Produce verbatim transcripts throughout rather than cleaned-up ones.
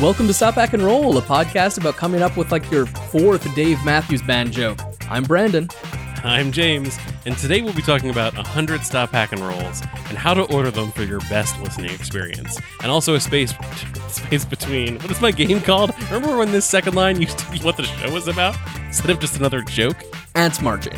Welcome to Stop, Hack, and Roll, a podcast about coming up with like your fourth Dave Matthews Band joke. I'm Brandon. I'm James, and today we'll be talking about one hundred Stop, Hack, and Rolls, and how to order them for your best listening experience, and also a space space between. What is my game called? Remember when this second line used to be what the show was about, instead of just another joke? Ants marching.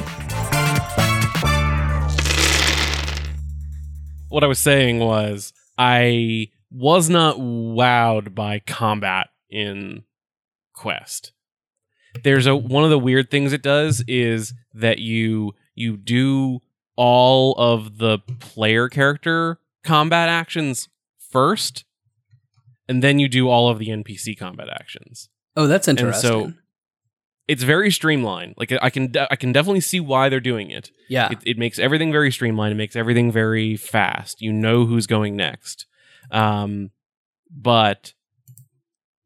What I was saying was, I was not wowed by combat in Quest. There's a one of the weird things it does is that you you do all of the player character combat actions first, and then you do all of the N P C combat actions. Oh, that's interesting. And so it's very streamlined. Like I can I can definitely see why they're doing it. Yeah, it, it makes everything very streamlined. It makes everything very fast. You know who's going next. Um, but.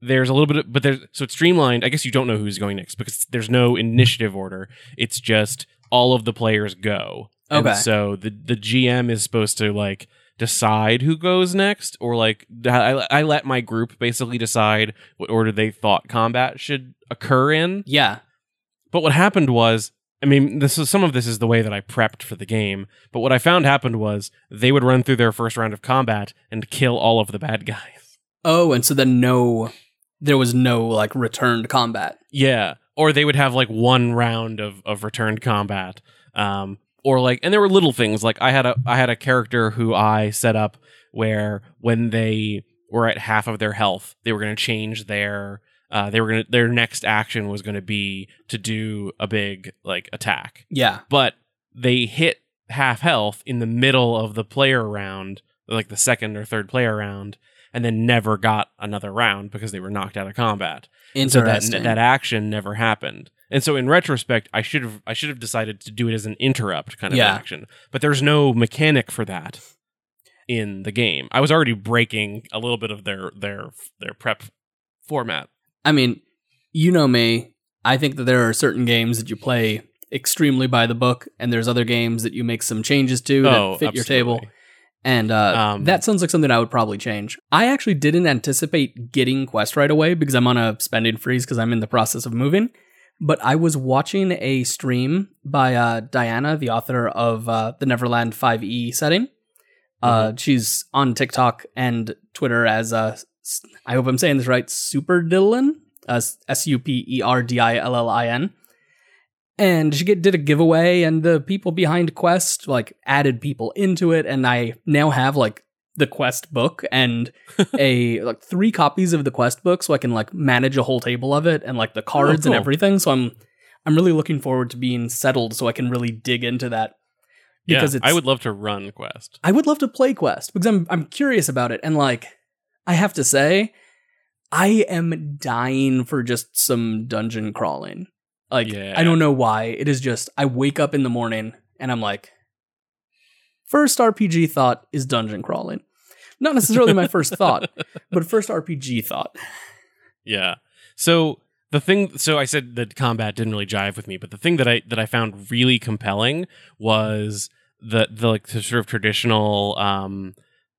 There's a little bit, of, but there's so it's streamlined. I guess you don't know who's going next because there's no initiative order. It's just all of the players go. Okay. And so the the G M is supposed to like decide who goes next, or like I, I let my group basically decide what order they thought combat should occur in. Yeah. But what happened was, I mean, this is some of this is the way that I prepped for the game. But what I found happened was they would run through their first round of combat and kill all of the bad guys. Oh, and so then no. There was no, like, returned combat. Yeah. Or they would have, like, one round of, of returned combat. Um, or, like... And there were little things. Like, I had a I had a character who I set up where when they were at half of their health, they were going to change their... Uh, they were going to... Their next action was going to be to do a big, like, attack. Yeah. But they hit half health in the middle of the player round, like, the second or third player round, and then never got another round because they were knocked out of combat. Interesting. So that, that action never happened. And so in retrospect, I should have I should have decided to do it as an interrupt kind of yeah. action. But there's no mechanic for that in the game. I was already breaking a little bit of their their their prep format. I mean, you know me. I think that there are certain games that you play extremely by the book, and there's other games that you make some changes to that oh, fit absolutely. Your table. And uh, um, that sounds like something I would probably change. I actually didn't anticipate getting Quest right away because I'm on a spending freeze because I'm in the process of moving. But I was watching a stream by uh, Diana, the author of uh, the Neverland five e setting. Uh, mm-hmm. She's on TikTok and Twitter as, uh, I hope I'm saying this right, Super Dylan, uh, S U P E R D I L L I N. And she did a giveaway, and the people behind Quest, like, added people into it, and I now have, like, the Quest book and, a like, three copies of the Quest book, so I can, like, manage a whole table of it and, like, the cards oh, cool. and everything. So I'm I'm really looking forward to being settled so I can really dig into that. Because yeah, it's, I would love to run Quest. I would love to play Quest, because I'm I'm curious about it, and, like, I have to say, I am dying for just some dungeon crawling. Like, yeah. I don't know why. It is just, I wake up in the morning and I'm like, first R P G thought is dungeon crawling. Not necessarily my first thought, but first R P G thought. Yeah. So the thing, so I said that combat didn't really jive with me, but the thing that I, that I found really compelling was the, the, like, the sort of traditional, um,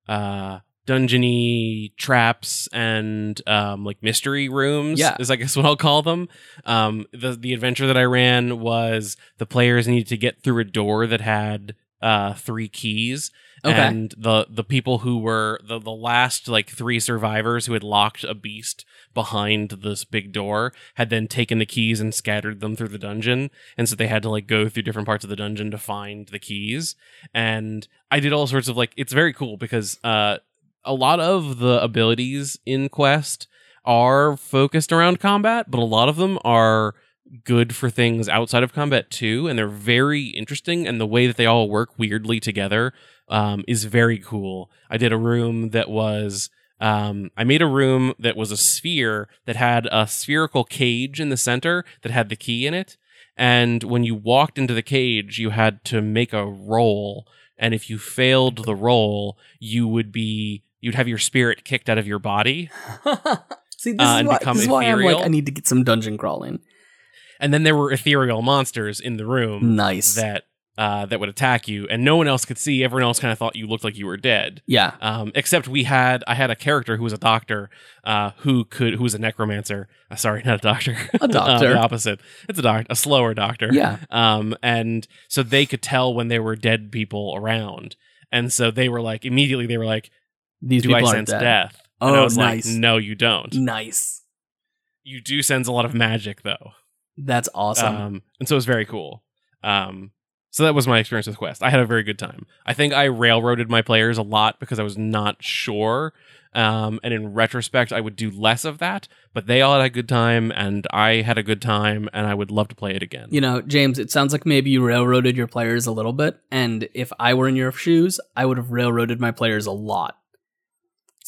uh, dungeony traps and um like mystery rooms yeah. is I guess what I'll call them. Um the the adventure that I ran was the players needed to get through a door that had uh three keys. Okay. And the the people who were the, the last like three survivors who had locked a beast behind this big door had then taken the keys and scattered them through the dungeon, and so they had to like go through different parts of the dungeon to find the keys. And I did all sorts of like it's very cool because uh a lot of the abilities in Quest are focused around combat, but a lot of them are good for things outside of combat too, and they're very interesting, and the way that they all work weirdly together um, is very cool. I did a room that was... Um, I made a room that was a sphere that had a spherical cage in the center that had the key in it, and when you walked into the cage, you had to make a roll, and if you failed the roll, you would be... You'd have your spirit kicked out of your body. See, this, uh, is why, this is why I'm like, I need to get some dungeon crawling. And then there were ethereal monsters in the room. Nice. That uh, that would attack you, and no one else could see. Everyone else kind of thought you looked like you were dead. Yeah. Um, except we had, I had a character who was a doctor, uh, who could, who was a necromancer. Uh, sorry, not a doctor. A doctor. uh, the opposite. It's a doctor, a slower doctor. Yeah. Um, and so they could tell when there were dead people around, and so they were like, immediately they were like, "These do I sense dead. death?" Oh, and I was nice. Like, no, you don't. Nice. You do sense a lot of magic, though. That's awesome. Um, and so it was very cool. Um, so that was my experience with Quest. I had a very good time. I think I railroaded my players a lot because I was not sure. Um, and in retrospect, I would do less of that. But they all had a good time, and I had a good time, and I would love to play it again. You know, James, it sounds like maybe you railroaded your players a little bit. And if I were in your shoes, I would have railroaded my players a lot.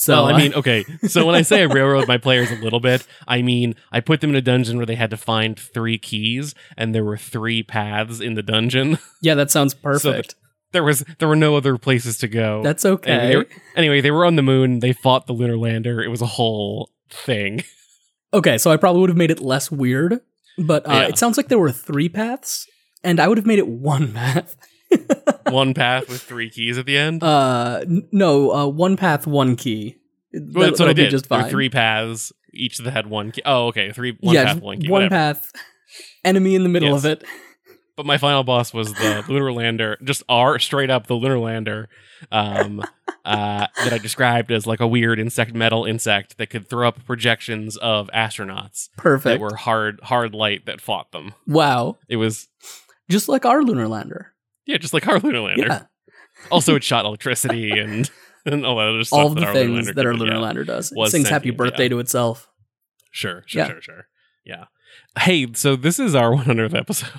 So well, I mean, okay, so when I say I railroad my players a little bit, I mean, I put them in a dungeon where they had to find three keys, and there were three paths in the dungeon. Yeah, that sounds perfect. So that there was there were no other places to go. That's okay. Anyway they, were, anyway, they were on the moon. They fought the lunar lander. It was a whole thing. Okay, so I probably would have made it less weird, but uh, yeah. It sounds like there were three paths, and I would have made it one path. One path with three keys at the end? Uh, no, uh, one path, one key. Well, that's what I did. Just fine. There were three paths, each that had one key. Oh, okay, three, one yeah, path, one key. One whatever. Path, enemy in the middle yes. of it. But my final boss was the lunar lander, just R, straight up the lunar lander, um, uh, that I described as like a weird insect metal insect that could throw up projections of astronauts. Perfect. That were hard, hard light that fought them. Wow. It was... Just like our lunar lander. Yeah, just like our lunar lander. Yeah. Also, it shot electricity and, and all that other stuff. All the that things that our lunar lander does. It sings happy birthday yeah. to itself. Sure, sure, yeah. sure, sure. Yeah. Hey, so this is our one hundredth episode.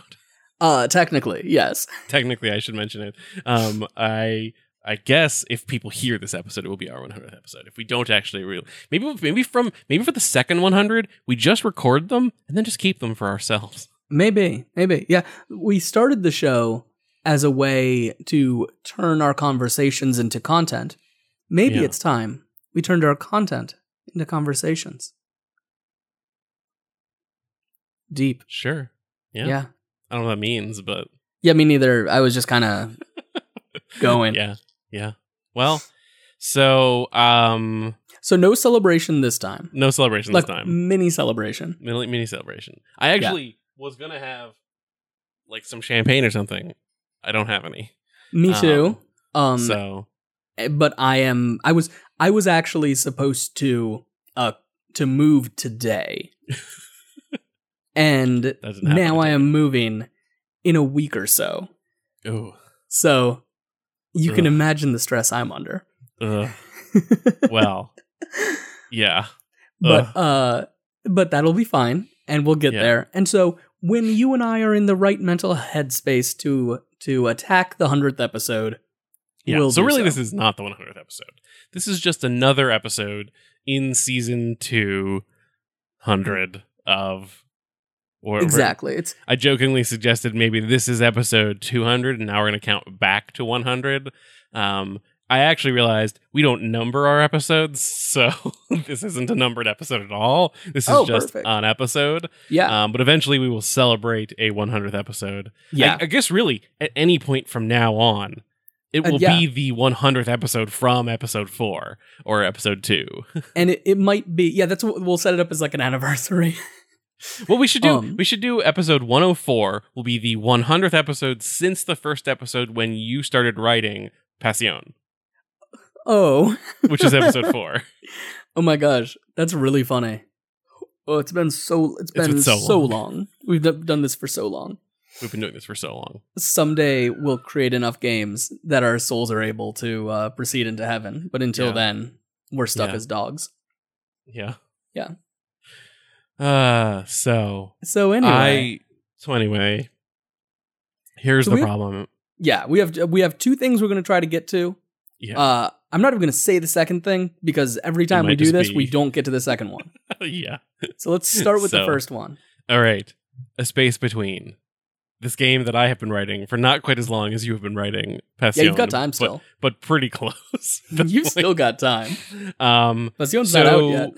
Uh, technically, yes. Technically, I should mention it. Um, I I guess if people hear this episode, it will be our one hundredth episode. If we don't actually really... Maybe, maybe, from, maybe for the second one hundred, we just record them and then just keep them for ourselves. Maybe, maybe. Yeah, we started the show... as a way to turn our conversations into content. Maybe yeah. it's time we turned our content into conversations. Deep. Sure. Yeah. yeah. I don't know what that means, but... Yeah, me neither. I was just kind of going. Yeah. Yeah. Well, so... um, So no celebration this time. No celebration like this time. Mini celebration. Mini, mini celebration. I actually yeah. was going to have like some champagne or something. I don't have any. Me too. Um, um, so, but I am. I was. I was actually supposed to uh to move today, and now I am moving in a week or so. Ooh. So you Ugh. can imagine the stress I'm under. Ugh. Well, yeah. But Ugh. uh, but that'll be fine, and we'll get yeah. there. And so when you and I are in the right mental headspace to. To attack the hundredth episode. Yeah, so really so. This is not the hundredth episode. This is just another episode in season two hundred of... Or, exactly. It's I jokingly suggested maybe this is episode two hundred, and now we're going to count back to one hundred. Um, I actually realized we don't number our episodes, so this isn't a numbered episode at all. This is oh, just perfect. An episode. Yeah. Um, but eventually we will celebrate a one hundredth episode. Yeah. I, I guess really at any point from now on, it will uh, yeah. be the one hundredth episode from episode four or episode two. And it, it might be. Yeah, that's what we'll set it up as like an anniversary. Well, we should do um, we should do episode one oh four will be the one hundredth episode since the first episode when you started writing Passione. Oh. Which is episode four. Oh my gosh. That's really funny. Oh, it's been so it's been, it's been so, so long. long. We've d- done this for so long. We've been doing this for so long. Someday we'll create enough games that our souls are able to uh, proceed into heaven. But until yeah. then, we're stuck yeah. as dogs. Yeah. Yeah. Uh so So anyway. I, so anyway. Here's so the problem. Have, yeah, we have we have two things we're gonna try to get to. Yeah. Uh, I'm not even going to say the second thing because every time we do this, be... we don't get to the second one. Yeah. So let's start with so, the first one. All right. A Space Between. This game that I have been writing for not quite as long as you have been writing. Passione, yeah, you've got time still. But, but pretty close. You've still got time. Um, Passione's so not out yet.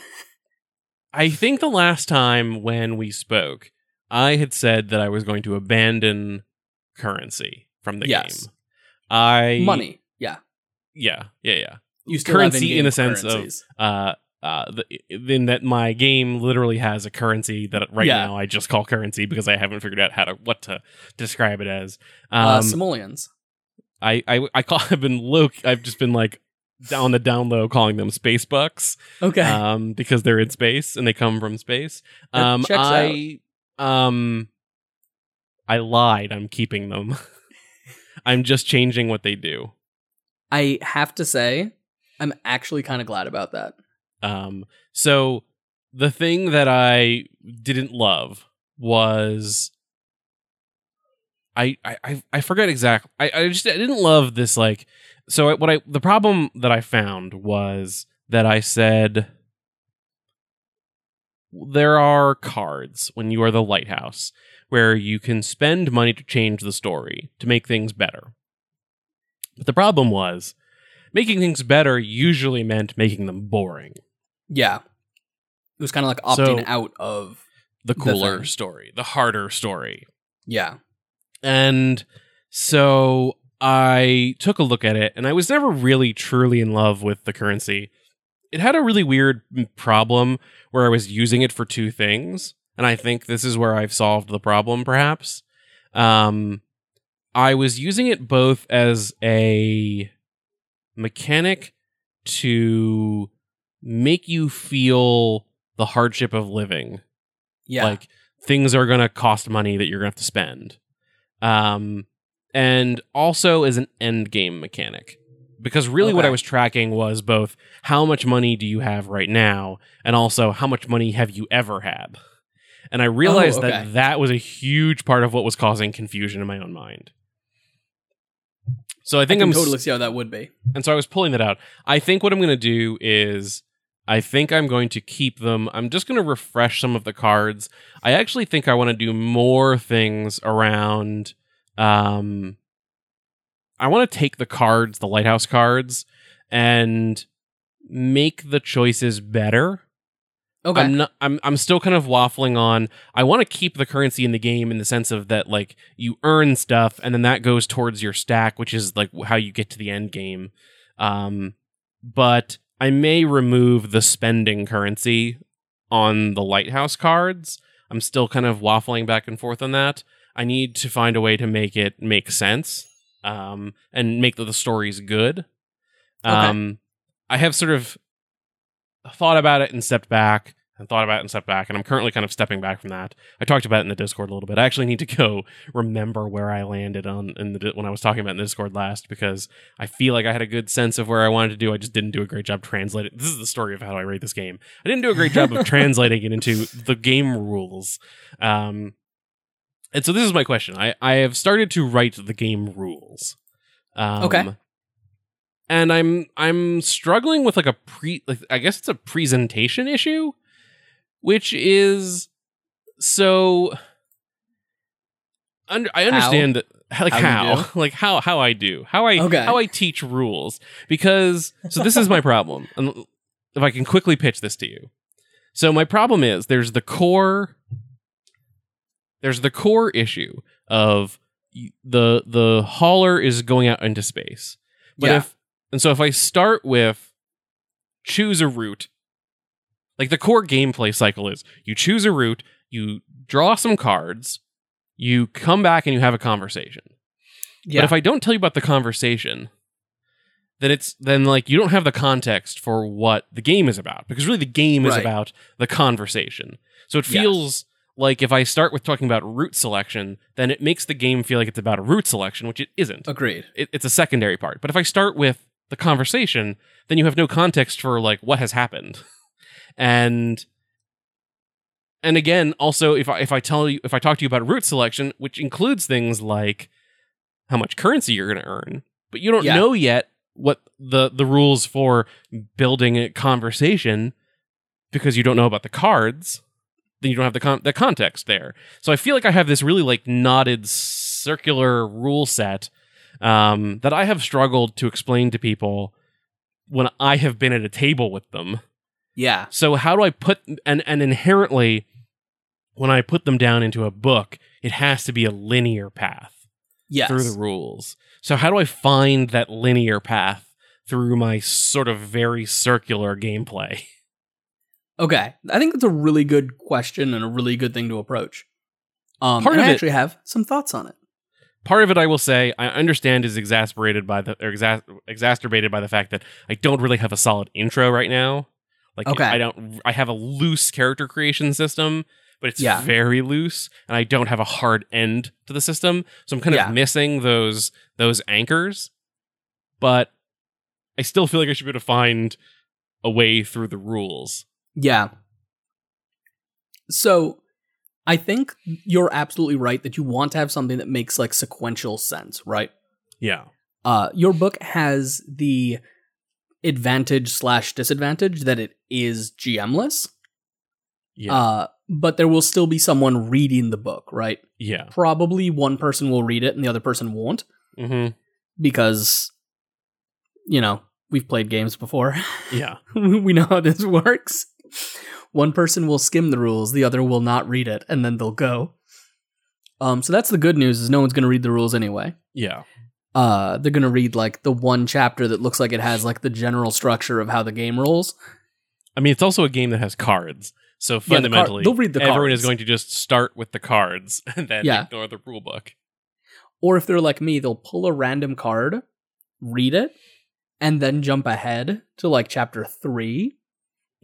I think the last time when we spoke, I had said that I was going to abandon currency. from the yes. game. I money. Yeah. Yeah. Yeah. Yeah. You still currency in the sense currencies. of uh, uh, the, in that my game literally has a currency that right yeah. now I just call currency because I haven't figured out how to what to describe it as. Um, uh, simoleons. I I I call I've been low. I've just been like on the down low calling them space bucks. Okay. Um, because they're in space and they come from space. Um, I out. um, I lied. I'm keeping them. I'm just changing what they do. I have to say, I'm actually kind of glad about that. Um, so the thing that I didn't love was I I I forget exactly. I, I just I didn't love this like. So what I the problem that I found was that I said there are cards when you are the lighthouse where you can spend money to change the story, to make things better. But the problem was making things better usually meant making them boring. Yeah. It was kind of like opting so, out of the cooler the story, the harder story. Yeah. And so I took a look at it, and I was never really truly in love with the currency. It had a really weird problem where I was using it for two things, and I think this is where I've solved the problem, perhaps. Um, I was using it both as a mechanic to make you feel the hardship of living. Yeah. Like, things are going to cost money that you're going to have to spend. Um... And also as an end game mechanic, because really okay. what I was tracking was both how much money do you have right now, and also how much money have you ever had? And I realized oh, okay. that that was a huge part of what was causing confusion in my own mind. So I think I can I'm totally see how that would be. And so I was pulling that out. I think what I'm going to do is I think I'm going to keep them. I'm just going to refresh some of the cards. I actually think I want to do more things around. Um, I want to take the cards, the lighthouse cards, and make the choices better. Okay. I'm not, I'm I'm still kind of waffling on. I want to keep the currency in the game in the sense of that, like, you earn stuff and then that goes towards your stack, which is like how you get to the end game. Um, but I may remove the spending currency on the lighthouse cards. I'm still kind of waffling back and forth on that. I need to find a way to make it make sense um, and make the, the stories good. Um, okay. I have sort of thought about it and stepped back and thought about it and stepped back. And I'm currently kind of stepping back from that. I talked about it in the Discord a little bit. I actually need to go remember where I landed on in the, when I was talking about in the Discord last, because I feel like I had a good sense of where I wanted to do. I just didn't do a great job translating. This is the story of how I rate this game. I didn't do a great job of translating it into the game rules. Um, And so this is my question. I, I have started to write the game rules. Um, okay. And I'm I'm struggling with like a pre like I guess it's a presentation issue, which is so under, I understand how? that like how, how like how how I do. How I okay. how I teach rules, because so this is my problem. And if I can quickly pitch this to you. So my problem is there's the core There's the core issue of the the hauler is going out into space. But yeah. if and so if I start with choose a route, like the core gameplay cycle is you choose a route, you draw some cards, you come back and you have a conversation. Yeah. But if I don't tell you about the conversation, then it's then like you don't have the context for what the game is about, because really the game right. is about the conversation. So it feels yes. like, if I start with talking about route selection, then it makes the game feel like it's about a route selection, which it isn't. Agreed. It, it's a secondary part. But if I start with the conversation, then you have no context for, like, what has happened. And and again, also, if I, if I tell you, if I talk to you about route selection, which includes things like how much currency you're going to earn, but you don't yeah. know yet what the, the rules for building a conversation, because you don't know about the cards, then you don't have the con- the context there. So I feel like I have this really like knotted circular rule set um, that I have struggled to explain to people when I have been at a table with them. Yeah. So how do I put, and, and inherently when I put them down into a book, it has to be a linear path. yes. through the rules. So how do I find that linear path through my sort of very circular gameplay? Okay. I think that's a really good question and a really good thing to approach. Um, part and of I it, actually have some thoughts on it. Part of it, I will say, I understand is exasperated by the, or exa- exacerbated by the fact that I don't really have a solid intro right now. Like, okay. I don't, I have a loose character creation system, but it's yeah. very loose, and I don't have a hard end to the system. So I'm kind yeah. of missing those, those anchors, but I still feel like I should be able to find a way through the rules. Yeah. So I think you're absolutely right that you want to have something that makes like sequential sense, right? Yeah. Uh, your book has the advantage slash disadvantage that it is G M-less. Yeah. Uh, but there will still be someone reading the book, right? Yeah. Probably one person will read it and the other person won't. Mm-hmm. Because, you know, we've played games before. Yeah. We know how this works. One person will skim the rules, the other will not read it, and then they'll go. Um, so that's the good news, is no one's going to read the rules anyway. Yeah. Uh, they're going to read, like, the one chapter that looks like it has, like, the general structure of how the game rolls. I mean, it's also a game that has cards. So fundamentally, yeah, the car- they'll read the cards. Everyone is going to just start with the cards and then yeah. ignore the rule book. Or if they're like me, they'll pull a random card, read it, and then jump ahead to, like, chapter three.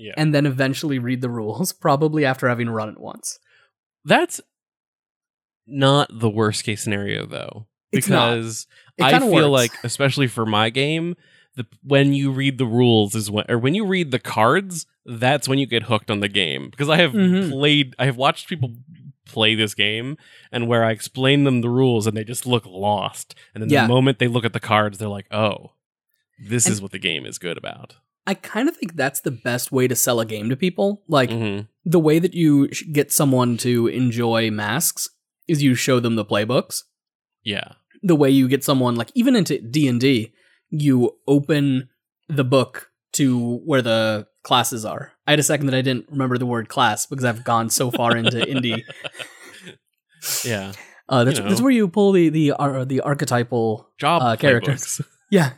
Yeah. And then eventually read the rules, probably after having run it once. That's not the worst case scenario, though. Because it's not. It I feel works. Like, especially for my game, the when you read the rules is when, or when you read the cards, that's when you get hooked on the game. Because I have mm-hmm. played, I have watched people play this game, and where I explain them the rules and they just look lost. And then yeah. the moment they look at the cards, they're like, oh, this and- is what the game is good about. I kind of think that's the best way to sell a game to people. Like, mm-hmm. the way that you get someone to enjoy masks is you show them the playbooks. Yeah. The way you get someone, like, even into D and D, you open the book to where the classes are. I had a second that I didn't remember the word class because I've gone so far into indie. Yeah. Uh, that's, you know. that's where you pull the the, uh, the archetypal Job uh, characters. Playbooks. Yeah.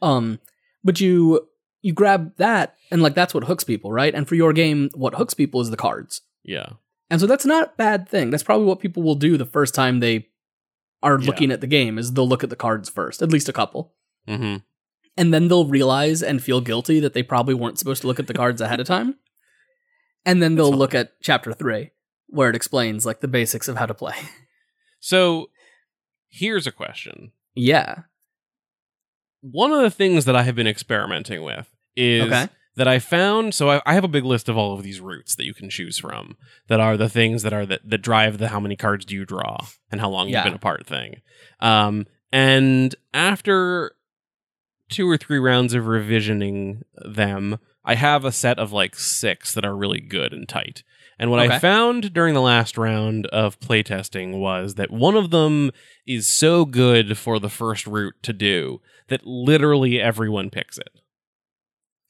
Um, but you... You grab that, and, like, that's what hooks people, right? And for your game, what hooks people is the cards. Yeah. And so that's not a bad thing. That's probably what people will do the first time they are yeah. looking at the game, is they'll look at the cards first, at least a couple. Mm-hmm. And then they'll realize and feel guilty that they probably weren't supposed to look at the cards ahead of time. And then they'll look at chapter three, where it explains, like, the basics of how to play. So, here's a question. Yeah. One of the things that I have been experimenting with is okay. that I found, so I, I have a big list of all of these routes that you can choose from that are the things that are the, that drive the how many cards do you draw and how long yeah. you've been apart thing. Um, and after two or three rounds of revisioning them, I have a set of like six that are really good and tight. And what okay. I found during the last round of playtesting was that one of them is so good for the first route to do that literally everyone picks it.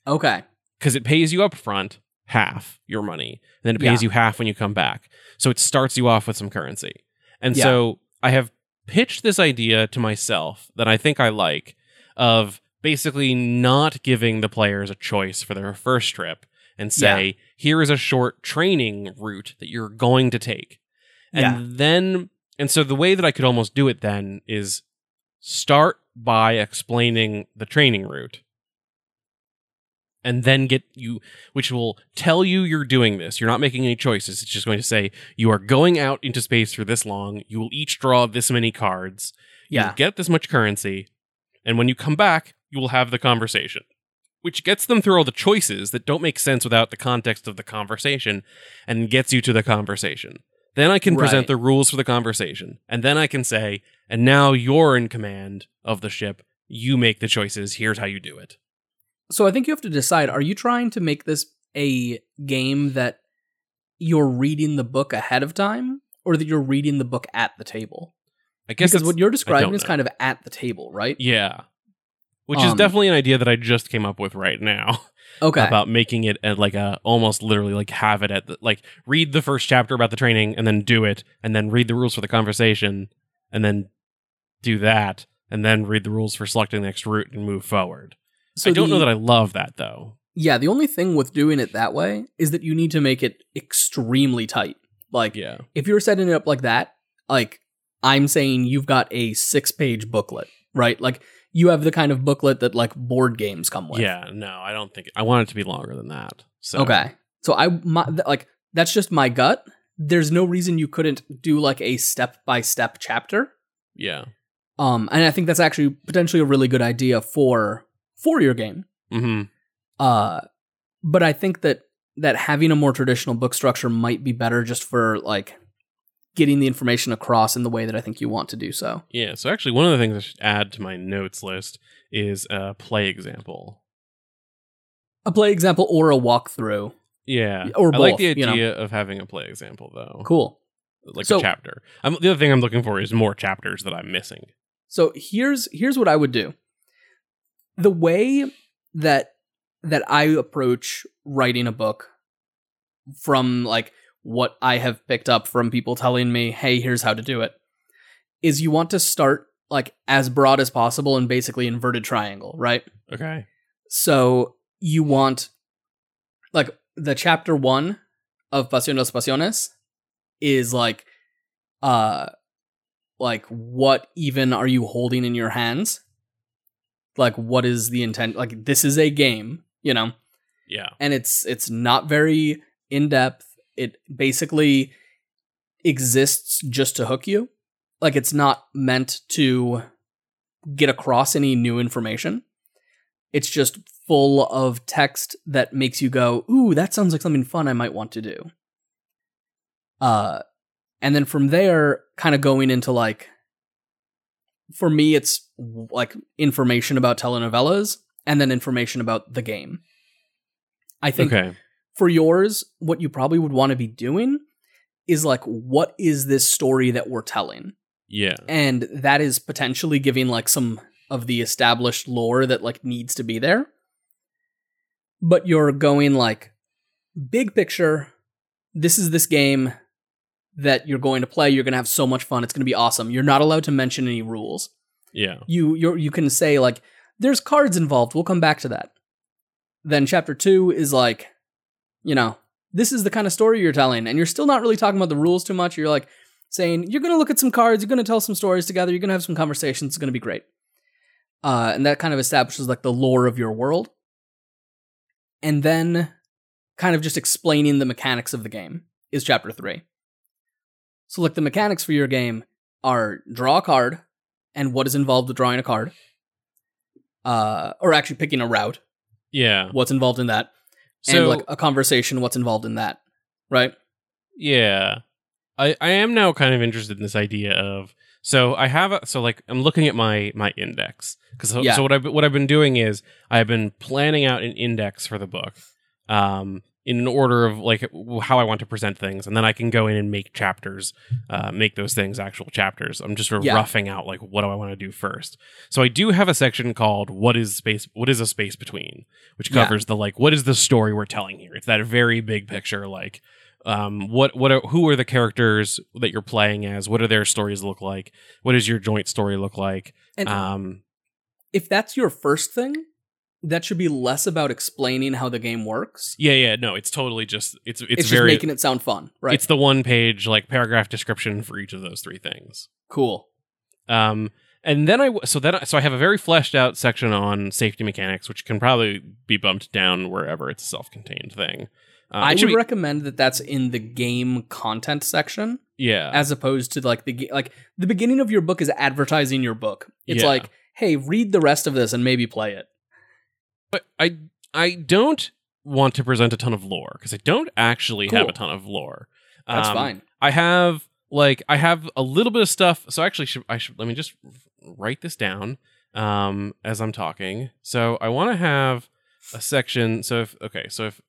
Okay. Because it pays you up front half your money, and then it pays yeah. you half when you come back. So it starts you off with some currency. And yeah. so I have pitched this idea to myself that I think I like, of basically not giving the players a choice for their first trip, and say, yeah. here is a short training route that you're going to take. And yeah. then, and so the way that I could almost do it then is start by explaining the training route. And then get you, which will tell you you're doing this. You're not making any choices. It's just going to say, you are going out into space for this long. You will each draw this many cards. Yeah. You'll get this much currency. And when you come back, you will have the conversation. Which gets them through all the choices that don't make sense without the context of the conversation, and gets you to the conversation. Then I can right. present the rules for the conversation. And then I can say, and now you're in command of the ship. You make the choices. Here's how you do it. So I think you have to decide, are you trying to make this a game that you're reading the book ahead of time, or that you're reading the book at the table? I guess because what you're describing is kind of at the table, right? Yeah. Which um, is definitely an idea that I just came up with right now. Okay. About making it at like a, almost literally like have it at the, like read the first chapter about the training and then do it, and then read the rules for the conversation and then do that, and then read the rules for selecting the next route and move forward. So I don't the, know that I love that, though. Yeah, the only thing with doing it that way is that you need to make it extremely tight. Like, yeah. if you're setting it up like that, like, I'm saying you've got a six-page booklet, right? Like, you have the kind of booklet that, like, board games come with. Yeah, no, I don't think... I want it to be longer than that. So. Okay. So, I my, th- like, that's just my gut. There's no reason you couldn't do, like, a step-by-step chapter. Yeah. Um, and I think that's actually potentially a really good idea for... for your game. Mm-hmm. Uh, but I think that, that having a more traditional book structure might be better just for like getting the information across in the way that I think you want to do so. Yeah. So actually one of the things I should add to my notes list is a play example. A play example or a walkthrough. Yeah. Or both, I like the idea you know? of having a play example though. Cool. Like so, a chapter. I'm, the other thing I'm looking for is more chapters that I'm missing. So here's, here's what I would do. The way that that I approach writing a book from like what I have picked up from people telling me, hey, here's how to do it, is you want to start like as broad as possible and basically inverted triangle, right? Okay. So you want like the chapter one of Pasiones Pasiones is like uh like what even are you holding in your hands? Like, what is the intent? Like, this is a game, you know? Yeah. And it's it's not very in-depth. It basically exists just to hook you. Like, it's not meant to get across any new information. It's just full of text that makes you go, ooh, that sounds like something fun I might want to do. Uh, and then from there, kind of going into, like, for me, it's like information about telenovelas and then information about the game. I think okay. for yours, what you probably would want to be doing is like, what is this story that we're telling? Yeah. And that is potentially giving like some of the established lore that like needs to be there. But you're going like big picture. This is this game that you're going to play, you're going to have so much fun, it's going to be awesome. You're not allowed to mention any rules. Yeah. You you you can say, like, there's cards involved, we'll come back to that. Then chapter two is like, you know, this is the kind of story you're telling, and you're still not really talking about the rules too much. You're like saying, you're going to look at some cards, you're going to tell some stories together, you're going to have some conversations, it's going to be great. Uh, and that kind of establishes, like, the lore of your world. And then kind of just explaining the mechanics of the game is chapter three. So, like, the mechanics for your game are draw a card, and what is involved with drawing a card, uh, or actually picking a route. Yeah. What's involved in that, so, and, like, a conversation, what's involved in that, right? Yeah. I, I am now kind of interested in this idea of, so I have, a, so, like, I'm looking at my, my index, because so, yeah. so what, I've, what I've been doing is I've been planning out an index for the book, um, in an order of like how I want to present things. And then I can go in and make chapters, uh, make those things actual chapters. I'm just sort of yeah. roughing out like, what do I want to do first? So I do have a section called what is space, what is a space between, which covers yeah. the, like, what is the story we're telling here? It's that very big picture. Like, um, what, what, are, who are the characters that you're playing as? What do their stories look like? What does your joint story look like? And um, if that's your first thing, that should be less about explaining how the game works. Yeah, yeah, no, it's totally just it's it's, it's very just making it sound fun, right? It's the one page like paragraph description for each of those three things. Cool. Um, and then I so then I, so I have a very fleshed out section on safety mechanics, which can probably be bumped down wherever it's a self-contained thing. Uh, I would be, recommend that that's in the game content section. Yeah, as opposed to like the like the beginning of your book is advertising your book. It's yeah. like, hey, read the rest of this and maybe play it. But I I don't want to present a ton of lore because I don't actually cool. have a ton of lore. Um, That's fine. I have like I have a little bit of stuff. So actually, should, I should let me just write this down um, as I'm talking. So I want to have a section. So if okay, so if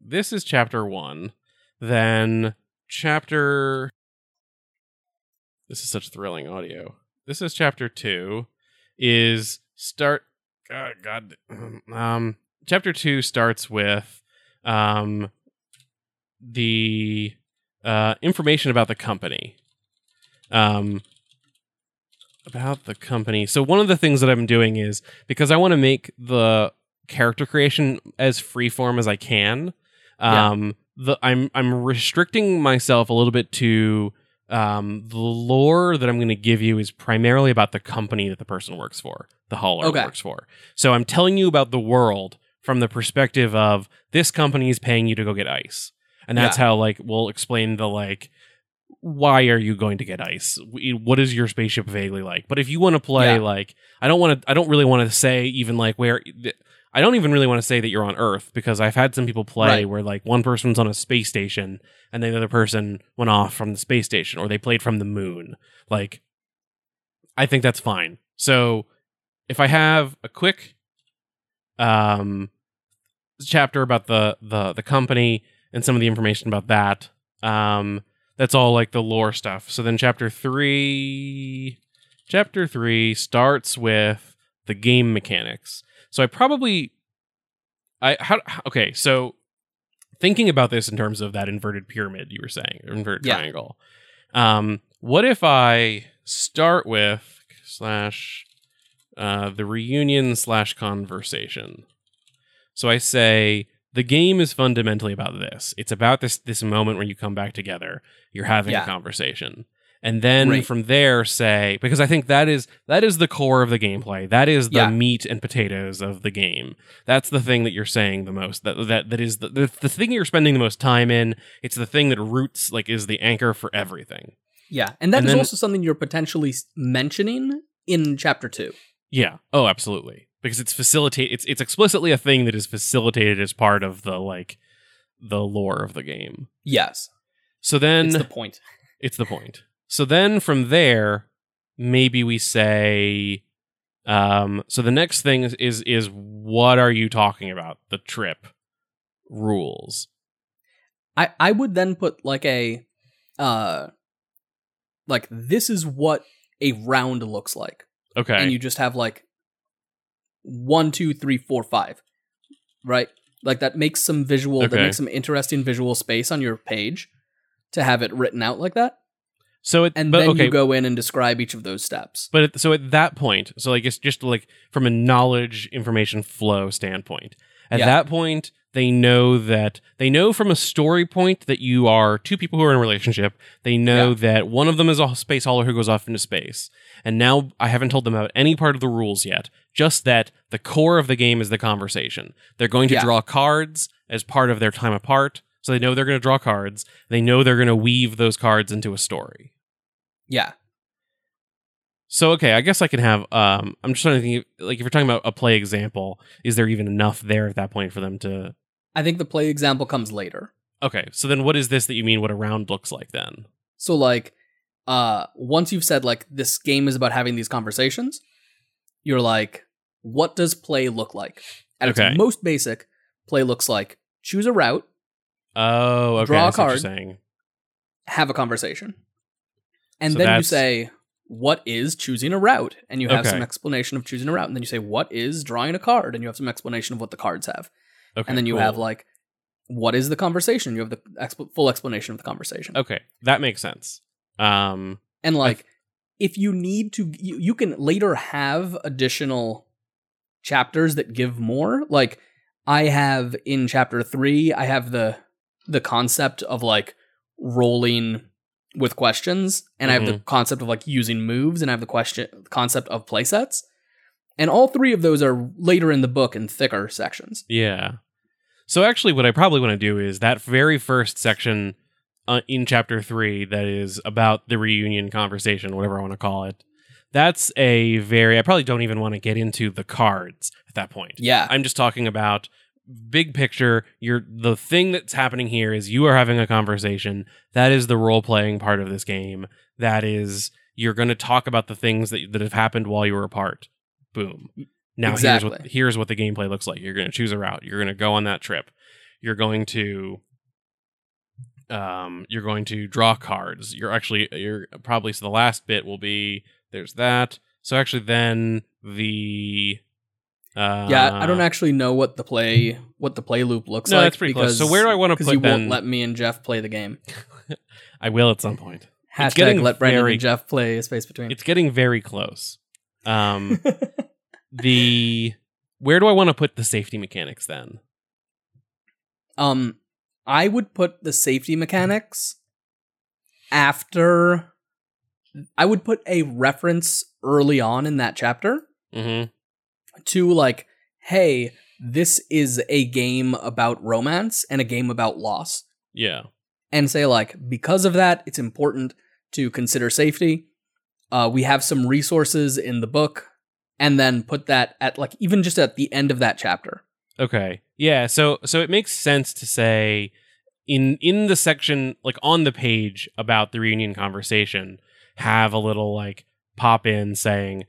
this is chapter one, then chapter. This is such thrilling audio. This is chapter two. Is start. God, God. Um, chapter two starts with um, the uh, information about the company. Um, about the company. So one of the things that I'm doing is, because I want to make the character creation as freeform as I can, um, yeah. the, I'm I'm restricting myself a little bit to um, the lore that I'm going to give you is primarily about the company that the person works for, the hauler okay. works for. So I'm telling you about the world from the perspective of this company is paying you to go get ice. And that's yeah. how, like, we'll explain the, like, why are you going to get ice? What is your spaceship vaguely like? But if you want to play, yeah. like, I don't want to, I don't really want to say even, like, where, I don't even really want to say that you're on Earth, because I've had some people play right. where, like, one person's on a space station and the other person went off from the space station, or they played from the moon. Like, I think that's fine. So if I have a quick um, chapter about the, the, the company and some of the information about that, um, that's all like the lore stuff. So then chapter three, chapter three starts with the game mechanics. So I probably, I, how, okay. So thinking about this in terms of that inverted pyramid, you were saying, or inverted yeah. triangle. Um, what if I start with slash, uh, the reunion slash conversation. So I say, the game is fundamentally about this. It's about this this moment when you come back together. You're having yeah. a conversation. And then right. from there, say, because I think that is that is the core of the gameplay. That is the yeah. meat and potatoes of the game. That's the thing that you're saying the most. That that that is the, the, the thing you're spending the most time in. It's the thing that roots, like, is the anchor for everything. Yeah. And that and is then, also something you're potentially mentioning in chapter two. Yeah. Oh, absolutely. Because it's facilitate, it's it's explicitly a thing that is facilitated as part of the, like, the lore of the game. Yes. So then it's the point. It's the point. So then from there, maybe we say, um, so the next thing is, is is what are you talking about? The trip rules. I I would then put like a, uh, like this is what a round looks like. Okay. And you just have like. One, two, three, four, five, right? Like that makes some visual, okay. that makes some interesting visual space on your page to have it written out like that. So, it, and but, then okay. you go in and describe each of those steps. But at, so at that point, so like it's just like from a knowledge information flow standpoint. At yeah. that point, they know that they know from a story point that you are two people who are in a relationship. They know yeah. that one of them is a space hauler who goes off into space. And now I haven't told them about any part of the rules yet. Just that the core of the game is the conversation. They're going to yeah. draw cards as part of their time apart. So they know they're going to draw cards. They know they're going to weave those cards into a story. Yeah. So, okay, I guess I can have, um, I'm just trying to think, like, if you're talking about a play example, is there even enough there at that point for them to... I think the play example comes later. Okay, so then what is this that you mean what a round looks like then? So, like, uh, once you've said, like, this game is about having these conversations, you're like, what does play look like? At okay. its most basic, play looks like choose a route, oh, okay, draw a card, have a conversation. And so then that's... you say, what is choosing a route? And you have okay. some explanation of choosing a route. And then you say, what is drawing a card? And you have some explanation of what the cards have. Okay, and then you cool. have, like, what is the conversation? You have the exp- full explanation of the conversation. Okay, that makes sense. Um, and, like... if you need to, you, you can later have additional chapters that give more. Like I have in chapter three, I have the the concept of like rolling with questions, and mm-hmm. I have the concept of like using moves, and I have the question concept of playsets, and all three of those are later in the book in thicker sections. Yeah. So actually, what I probably want to do is that very first section. Uh, in chapter three, that is about the reunion conversation, whatever I want to call it. That's a very, I probably don't even want to get into the cards at that point. Yeah. I'm just talking about big picture. You're the thing that's happening here is you are having a conversation. That is the role playing part of this game. That is, you're going to talk about the things that, that have happened while you were apart. Boom. Now exactly. here's what, here's what the gameplay looks like. You're going to choose a route. You're going to go on that trip. You're going to Um, you're going to draw cards. You're actually, you're probably, so the last bit will be, there's that. So actually then the... Uh, yeah, I don't actually know what the play, what the play loop looks no, like. No, that's pretty because, close. So where do I want to put then? Because you won't let me and Jeff play the game. I will at some point. Hashtag let Brandon very, and Jeff play A Space Between. It's getting very close. Um, the where do I want to put the safety mechanics then? Um, I would put the safety mechanics after. I would put a reference early on in that chapter mm-hmm. to like, hey, this is a game about romance and a game about loss. Yeah. And say like, because of that, it's important to consider safety. Uh, we have some resources in the book, and then put that at like, even just at the end of that chapter. Okay. Yeah. So, so it makes sense to say in, in the section, like on the page about the reunion conversation, have a little like pop in saying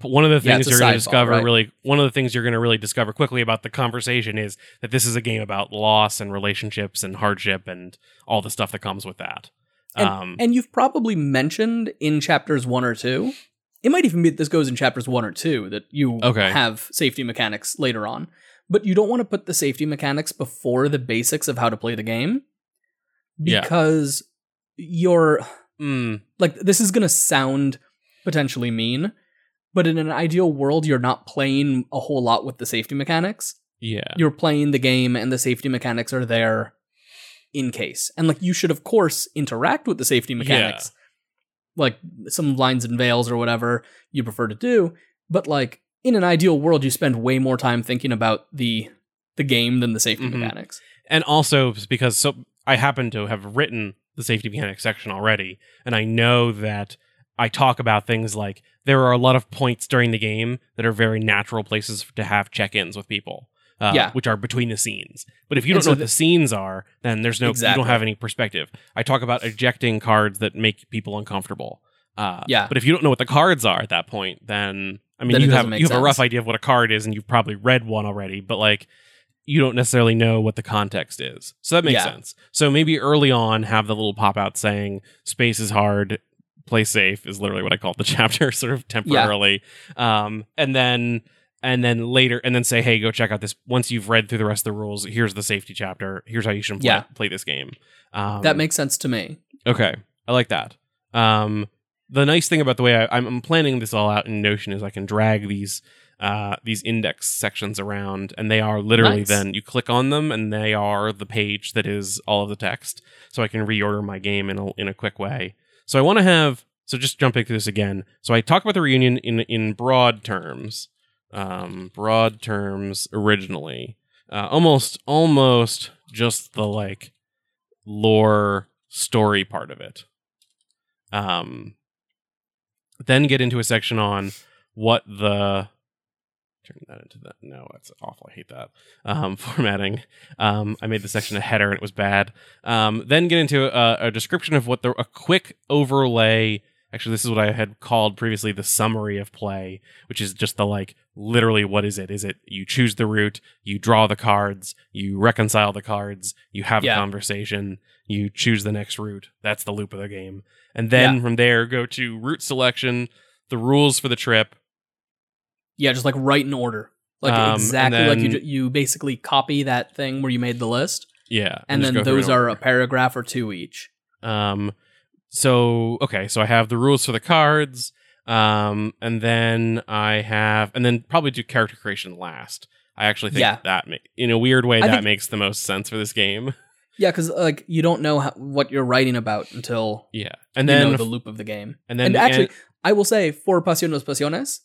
one of the things yeah, you're going to discover ball, right? really one of the things you're going to really discover quickly about the conversation is that this is a game about loss and relationships and hardship and all the stuff that comes with that. And, um, and you've probably mentioned in chapters one or two, it might even be this goes in chapters one or two that you okay. have safety mechanics later on, but you don't want to put the safety mechanics before the basics of how to play the game because yeah. you're mm. like, this is going to sound potentially mean, but in an ideal world, you're not playing a whole lot with the safety mechanics. Yeah. You're playing the game and the safety mechanics are there in case. And like, you should, of course, interact with the safety mechanics. Yeah. Like, some lines and veils or whatever you prefer to do. But like, in an ideal world, you spend way more time thinking about the the game than the safety mm-hmm. mechanics. And also, because so I happen to have written the safety mechanics section already, and I know that I talk about things like, there are a lot of points during the game that are very natural places to have check-ins with people, uh, yeah. which are between the scenes. But if you don't and know so what the th- scenes are, then there's no exactly. you don't have any perspective. I talk about ejecting cards that make people uncomfortable. Uh, yeah. But if you don't know what the cards are at that point, then I mean, then you have you have sense. a rough idea of what a card is, and you've probably read one already. But like, you don't necessarily know what the context is, so that makes yeah. sense. So maybe early on, have the little pop out saying "space is hard." Play safe is literally what I called the chapter, sort of temporarily. Yeah. Um, and then and then later, and then say, hey, go check out this. Once you've read through the rest of the rules, here's the safety chapter. Here's how you should play, yeah. play this game. Um, that makes sense to me. Okay. I like that. Um, the nice thing about the way I, I'm planning this all out in Notion is I can drag these uh, these index sections around, and they are literally nice. Then you click on them, and they are the page that is all of the text. So I can reorder my game in a, in a quick way. So I want to have, so just jumping through this again. So I talk about the reunion in, in broad terms, um, broad terms originally, uh, almost, almost just the like lore story part of it. Um, then get into a section on what the, turn that into that. No, that's awful. I hate that. Um, formatting. Um, I made the section a header and it was bad. Um, then get into a, a description of what the, a quick overlay. Actually, this is what I had called previously the summary of play, which is just the like, literally, what is it? Is it you choose the route, you draw the cards, you reconcile the cards, you have yeah. a conversation, you choose the next route. That's the loop of the game. And then yeah. from there, go to route selection, the rules for the trip. Yeah, just like right in order. Like um, exactly then, like you you basically copy that thing where you made the list. Yeah. And, and then those are a paragraph or two each. Um so okay, so I have the rules for the cards. Um and then I have and then probably do character creation last. I actually think yeah. that ma- in a weird way I that think, makes the most sense for this game. Yeah, because like you don't know how, what you're writing about until yeah. and then you know the loop of the game. And then and actually and, I will say for Pasiones Pasiones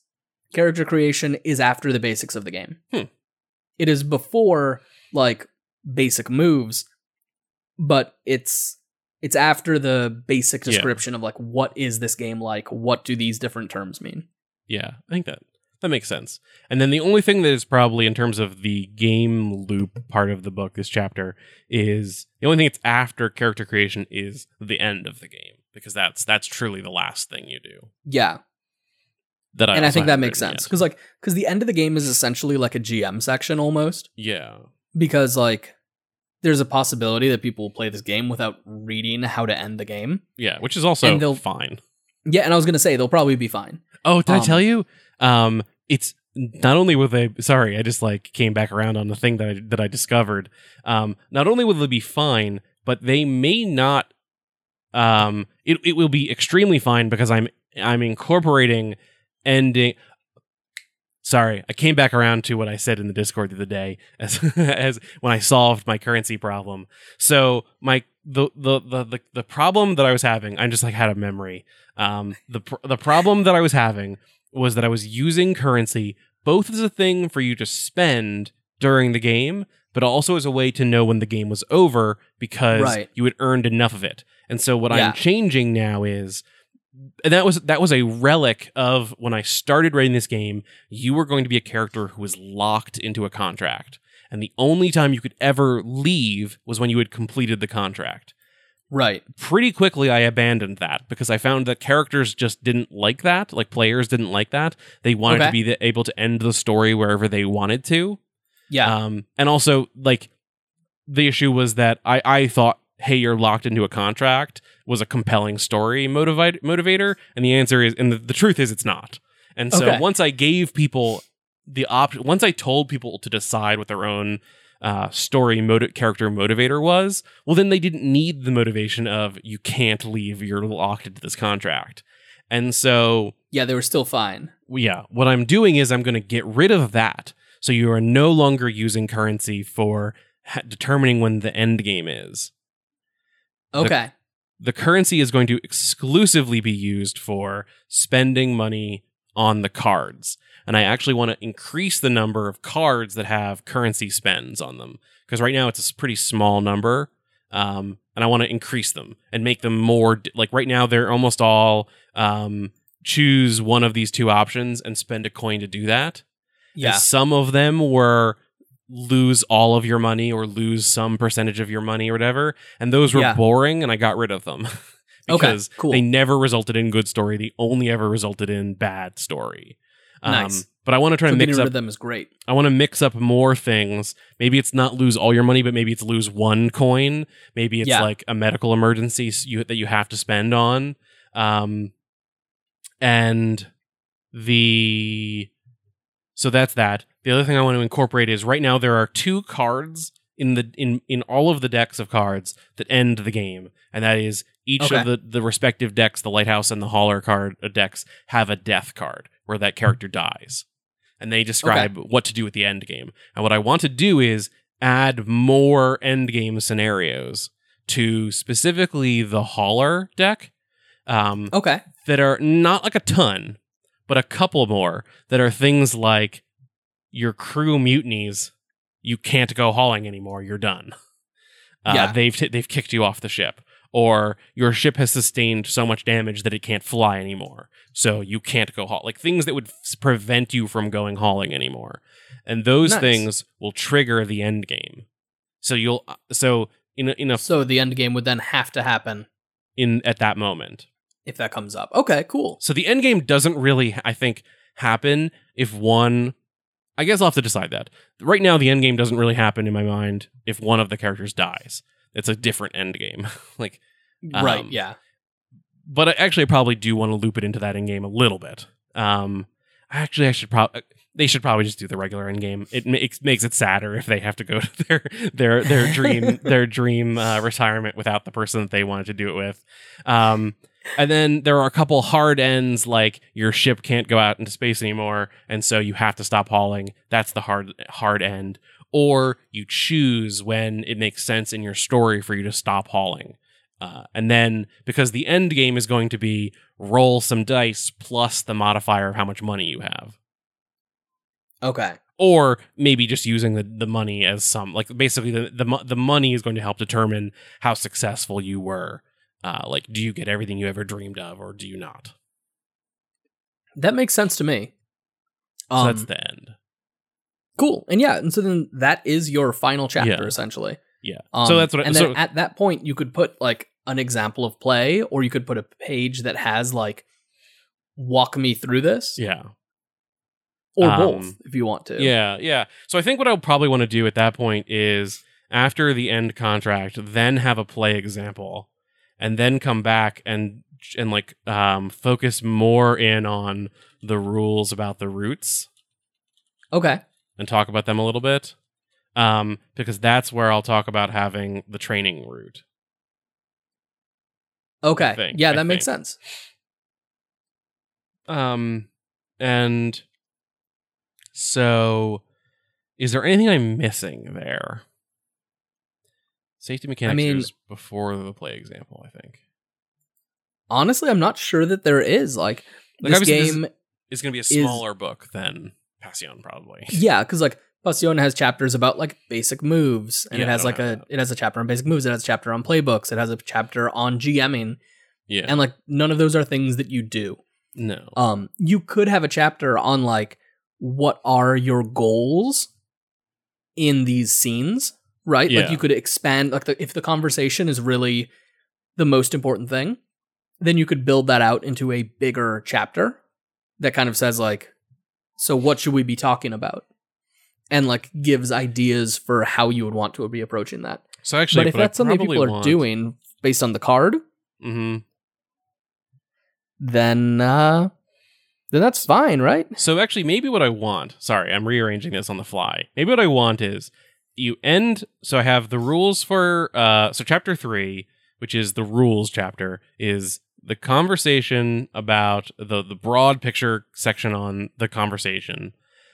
character creation is after the basics of the game. Hmm. It is before like basic moves, but it's it's after the basic description yeah. of like what is this game like? What do these different terms mean? Yeah, I think that that makes sense. And then the only thing that is probably in terms of the game loop part of the book, this chapter is the only thing that's after character creation is the end of the game because that's that's truly the last thing you do. Yeah. That I and I think that makes sense because like because the end of the game is essentially like a G M section almost. Yeah. Because like there's a possibility that people will play this game without reading how to end the game. Yeah, which is also fine. Yeah, and I was going to say they'll probably be fine. Oh, did um, I tell you? Um, it's not only will they. Sorry, I just like came back around on the thing that I, that I discovered. Um, not only will they be fine, but they may not Um, it it will be extremely fine because I'm I'm incorporating ending. Sorry, I came back around to what I said in the Discord the other day as as when I solved my currency problem. So my the the the the, the problem that I was having, I just like had a memory. Um, the the problem that I was having was that I was using currency both as a thing for you to spend during the game, but also as a way to know when the game was over because right. you had earned enough of it. And so what yeah. I'm changing now is. And that was that was a relic of when I started writing this game, you were going to be a character who was locked into a contract. And the only time you could ever leave was when you had completed the contract. Right. Pretty quickly, I abandoned that because I found that characters just didn't like that. Like, players didn't like that. They wanted okay. to be the, able to end the story wherever they wanted to. Yeah. Um, and also, like, the issue was that I, I thought, hey, you're locked into a contract was a compelling story motivi- motivator. And the answer is, and the, the truth is it's not. And so okay. once I gave people the option, once I told people to decide what their own uh, story motive character motivator was, well, then they didn't need the motivation of you can't leave, you're locked into this contract. And so... yeah, they were still fine. Yeah. What I'm doing is I'm going to get rid of that. So you are no longer using currency for ha- determining when the end game is. Okay. The, the currency is going to exclusively be used for spending money on the cards. And I actually want to increase the number of cards that have currency spends on them. Because right now it's a pretty small number. Um, and I want to increase them and make them more... Like right now they're almost all um, choose one of these two options and spend a coin to do that. Yeah. And some of them were... lose all of your money or lose some percentage of your money or whatever. And those were yeah. boring and I got rid of them because okay, cool. they never resulted in good story. They only ever resulted in bad story. Um, nice. But I want to try so to mix up them is great. I want to mix up more things. Maybe it's not lose all your money, but maybe it's lose one coin. Maybe it's yeah. like a medical emergency you, that you have to spend on. Um, and the, so that's that. The other thing I want to incorporate is right now there are two cards in the in, in all of the decks of cards that end the game. And that is each okay. of the, the respective decks, the Lighthouse and the Hauler card uh, decks, have a death card where that character dies. And they describe okay. what to do with the end game. And what I want to do is add more end game scenarios to specifically the Hauler deck. Um, okay. That are not like a ton, but a couple more that are things like your crew mutinies, you can't go hauling anymore. You're done. Uh, yeah. They've t- they've kicked you off the ship, or your ship has sustained so much damage that it can't fly anymore. So you can't go haul. Like things that would f- prevent you from going hauling anymore, and those nice. Things will trigger the end game. So you'll so in a, in a so the end game would then have to happen in at that moment if that comes up. Okay, cool. So the end game doesn't really, I think, happen if one. I guess I'll have to decide that. Right now, the endgame doesn't really happen in my mind if one of the characters dies. It's a different endgame. like, um, right, yeah. But I actually, I probably do want to loop it into that endgame a little bit. Um, actually, I should probably... They should probably just do the regular endgame. It makes makes it sadder if they have to go to their their their dream their dream uh, retirement without the person that they wanted to do it with. Um, and then there are a couple hard ends like your ship can't go out into space anymore, and so you have to stop hauling. That's the hard hard end. Or you choose when it makes sense in your story for you to stop hauling. Uh, and then because the end game is going to be roll some dice plus the modifier of how much money you have. Okay. Or maybe just using the, the money as some, like basically the, the the money is going to help determine how successful you were. Uh, like, do you get everything you ever dreamed of or do you not? That makes sense to me. Um, so that's the end. Cool. And yeah, and so then that is your final chapter, yeah. essentially. Yeah. Um, so that's what I, and then so, at that point, you could put like an example of play or you could put a page that has like, walk me through this. Yeah. Or both, um, if you want to. Yeah, yeah. So I think what I'll probably want to do at that point is, after the end contract, then have a play example, and then come back and and like um, focus more in on the rules about the roots. Okay. And talk about them a little bit, um, because that's where I'll talk about having the training route. Okay. Think, yeah, that I makes think. sense. Um, and so is there anything I'm missing there? Safety mechanics I mean, is before the play example, I think. Honestly, I'm not sure that there is. Like, like this game this is going to be a smaller is, book than Passione, probably. Yeah, because like Passione has chapters about like basic moves, and yeah, it has like a that. it has a chapter on basic moves. It has a chapter on playbooks. It has a chapter on GMing. Yeah, and like none of those are things that you do. No. Um, you could have a chapter on like what are your goals in these scenes. Right, yeah. Like you could expand. Like the, if the conversation is really the most important thing, then you could build that out into a bigger chapter that kind of says like, "So what should we be talking about?" and like gives ideas for how you would want to be approaching that. So actually, but if but that's I something people are want... doing based on the card, mm-hmm. then uh, then that's fine, right? So actually, maybe what I want. Sorry, I'm rearranging this on the fly. Maybe what I want is. You end, so I have the rules for, uh, so chapter three, which is the rules chapter, is the conversation about the, the broad picture section on the conversation.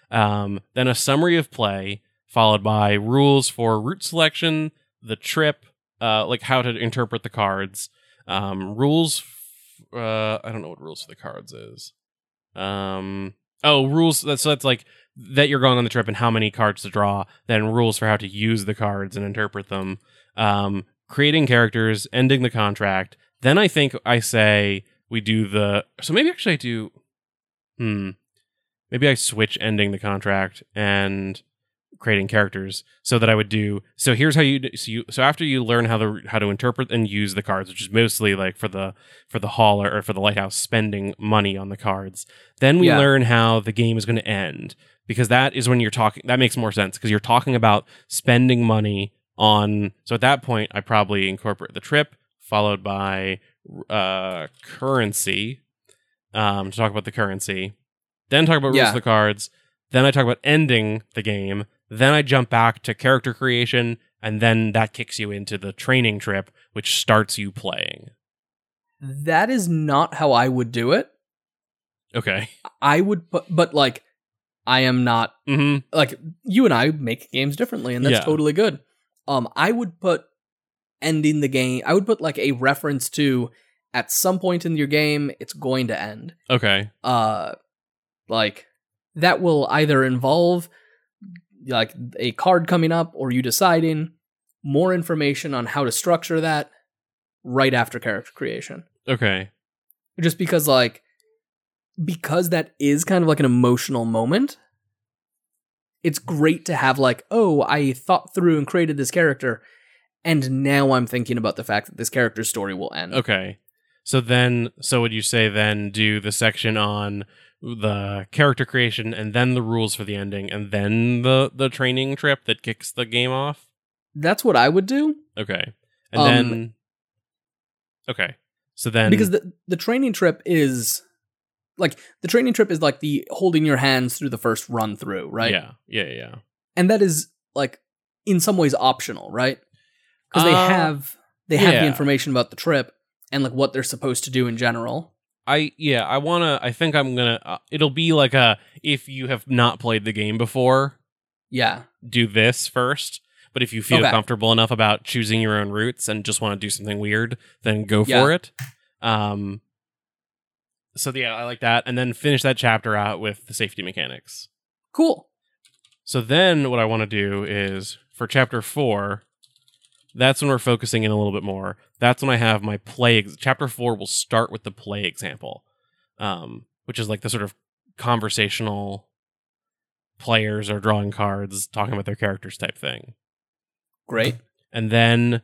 Um, then a summary of play, followed by rules for route selection, the trip, uh, like how to interpret the cards, um, rules, f- uh, I don't know what rules for the cards is. Um, oh, rules, that's, so that's like, that you're going on the trip and how many cards to draw, then rules for how to use the cards and interpret them, um, creating characters, ending the contract. Then I think I say we do the... So maybe actually I do... Hmm. Maybe I switch ending the contract and creating characters so that I would do... So here's how you... So, you, so after you learn how, the, how to interpret and use the cards, which is mostly like for the for the hauler or for the lighthouse spending money on the cards, then we yeah. learn how the game is going to end. Because that is when you're talking, that makes more sense because you're talking about spending money on. So at that point, I probably incorporate the trip followed by uh, currency um, to talk about the currency, then talk about yeah. rules of the cards. Then I talk about ending the game. Then I jump back to character creation. And then that kicks you into the training trip, which starts you playing. That is not how I would do it. Okay. I would, but, but like, I am not mm-hmm. like you and I make games differently, and that's yeah. totally good. Um, I would put ending the game. I would put like a reference to at some point in your game, it's going to end. Okay. Uh, like that will either involve like a card coming up or you deciding more information on how to structure that right after character creation. Okay. Just because like. Because that is kind of like an emotional moment, it's great to have like, oh, I thought through and created this character, and now I'm thinking about the fact that this character's story will end. Okay. So then, so would you say then do the section on the character creation and then the rules for the ending and then the, the training trip that kicks the game off? That's what I would do. Okay. And um, then... Okay. So then... Because the, the training trip is... Like, the training trip is, like, the holding your hands through the first run-through, right? Yeah, yeah, yeah. And that is, like, in some ways optional, right? Because uh, they have they have yeah. the information about the trip and, like, what they're supposed to do in general. I, yeah, I want to, I think I'm going to, uh, it'll be like a, if you have not played the game before, yeah, do this first. But if you feel okay. comfortable enough about choosing your own routes and just want to do something weird, then go yeah. for it. Um... So, yeah, I like that. And then finish that chapter out with the safety mechanics. Cool. So then what I want to do is for chapter four, that's when we're focusing in a little bit more. That's when I have my play. Ex- chapter four will start with the play example, um, which is like the sort of conversational players are drawing cards, talking about their characters type thing. Great. And then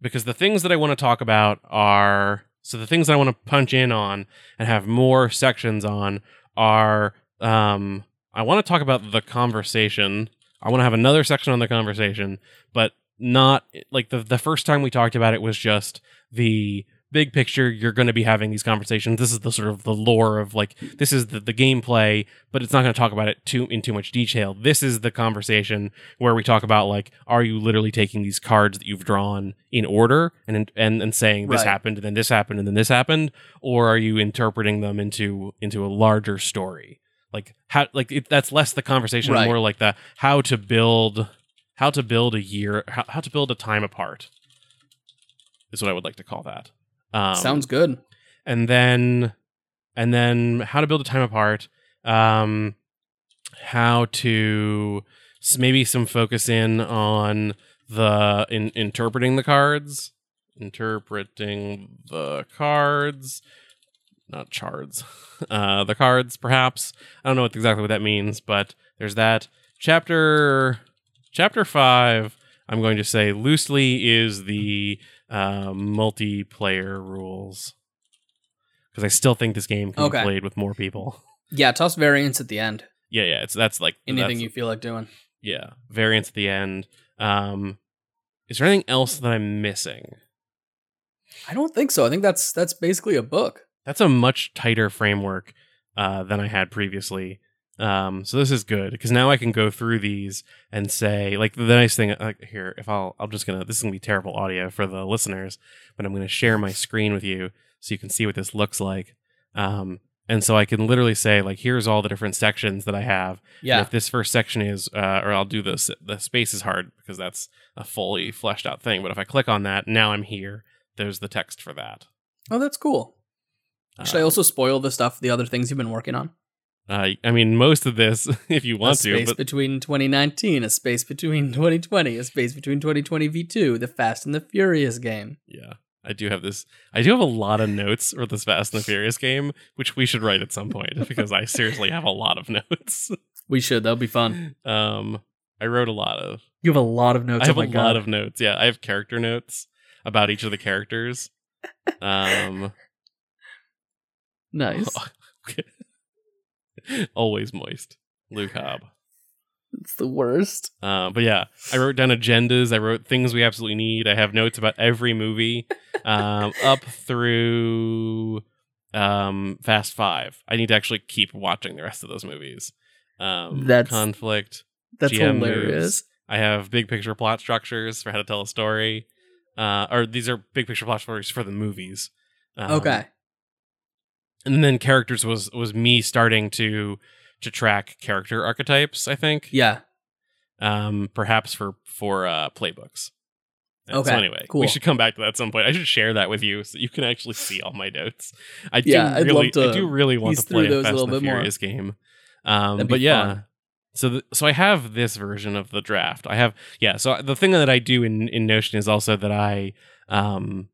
because the things that I want to talk about are... So the things I want to punch in on and have more sections on are, um, I want to talk about the conversation. I want to have another section on the conversation, but not like the, the first time we talked about it was just the big picture, you're going to be having these conversations. This is the sort of the lore of like, this is the, the gameplay, but it's not going to talk about it too in too much detail. This is the conversation where we talk about like, are you literally taking these cards that you've drawn in order and and, and saying this right. happened and then this happened and then this happened, or are you interpreting them into into a larger story? Like how like it, that's less the conversation, right. more like the how to build how to build a year, how, how to build a time apart is what I would like to call that. Um, Sounds good. And then, and then how to build a time apart, um, how to s- maybe some focus in on the in interpreting the cards, interpreting the cards, not chards, uh, the cards, perhaps. I don't know what, exactly what that means, but there's that chapter, chapter five. I'm going to say loosely is the, Uh, multiplayer rules, because I still think this game can okay. be played with more people. Yeah, toss variants at the end. Yeah, yeah, it's that's like anything that's, you feel like doing. Yeah, variants at the end. Um, is there anything else that I'm missing? I don't think so. I think that's that's basically a book. That's a much tighter framework uh, than I had previously. Um, so this is good because now I can go through these and say, like, the nice thing uh, here, if I'll, I'm just gonna, this is gonna be terrible audio for the listeners, but I'm gonna share my screen with you so you can see what this looks like. Um, and so I can literally say, like, here's all the different sections that I have. Yeah. And if this first section is, uh, or I'll do this, the space is hard because that's a fully fleshed out thing. But if I click on that, now I'm here. There's the text for that. Oh, that's cool. Um, Should I also spoil the stuff, the other things you've been working on? Uh, I mean, most of this, if you want to. A Space to, but... Between twenty nineteen, A Space Between twenty twenty, A Space Between twenty twenty V two, the Fast and the Furious game. Yeah, I do have this. I do have a lot of notes for this Fast and the Furious game, which we should write at some point, because I seriously have a lot of notes. We should. That'll be fun. Um, I wrote a lot of. You have a lot of notes. I have oh my a God. lot of notes. Yeah, I have character notes about each of the characters. Um, nice. Always moist, Luke Hobb. It's the worst. Uh, but yeah, I wrote down agendas. I wrote things we absolutely need. I have notes about every movie, um, up through um, Fast Five. I need to actually keep watching the rest of those movies. Um, that's conflict. That's G M hilarious. Moves. I have big picture plot structures for how to tell a story. Uh, or these are big picture plot stories for the movies. Um, okay. And then characters was was me starting to to track character archetypes, I think. Yeah. Um, perhaps for for uh, playbooks. And okay. So anyway, cool. We should come back to that at some point. I should share that with you so you can actually see all my notes. I do yeah, really, I'd love to I do really want to play a Fast and the Furious more. game. Um, but yeah. Fun. So th- so I have this version of the draft. I have yeah. So the thing that I do in in Notion is also that I um.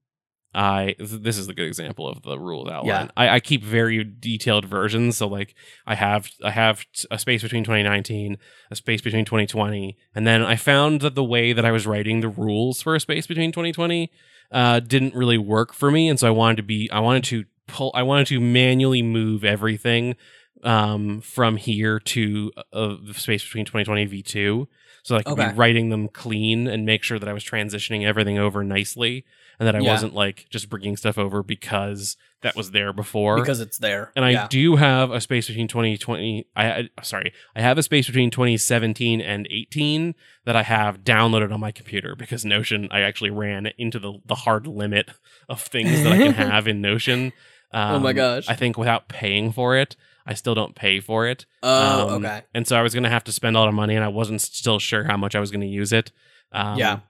I this is a good example of the rules outline. Yeah. I, I keep very detailed versions, so like I have I have A Space Between twenty nineteen, A Space Between twenty twenty, and then I found that the way that I was writing the rules for A Space Between twenty twenty uh, didn't really work for me, and so I wanted to be I wanted to pull I wanted to manually move everything um, from here to uh, The Space Between twenty twenty V two, so I could okay. be writing them clean and make sure that I was transitioning everything over nicely. And that I yeah. wasn't like just bringing stuff over because that was there before. Because it's there. And yeah. I do have a space between twenty twenty. I, I sorry, I have a space between twenty seventeen and eighteen that I have downloaded on my computer because Notion. I actually ran into the the hard limit of things that I can have in Notion. Um, oh my gosh! I think without paying for it, I still don't pay for it. Oh, um, okay. And so I was gonna have to spend a lot of money, and I wasn't still sure how much I was gonna use it. Um, yeah.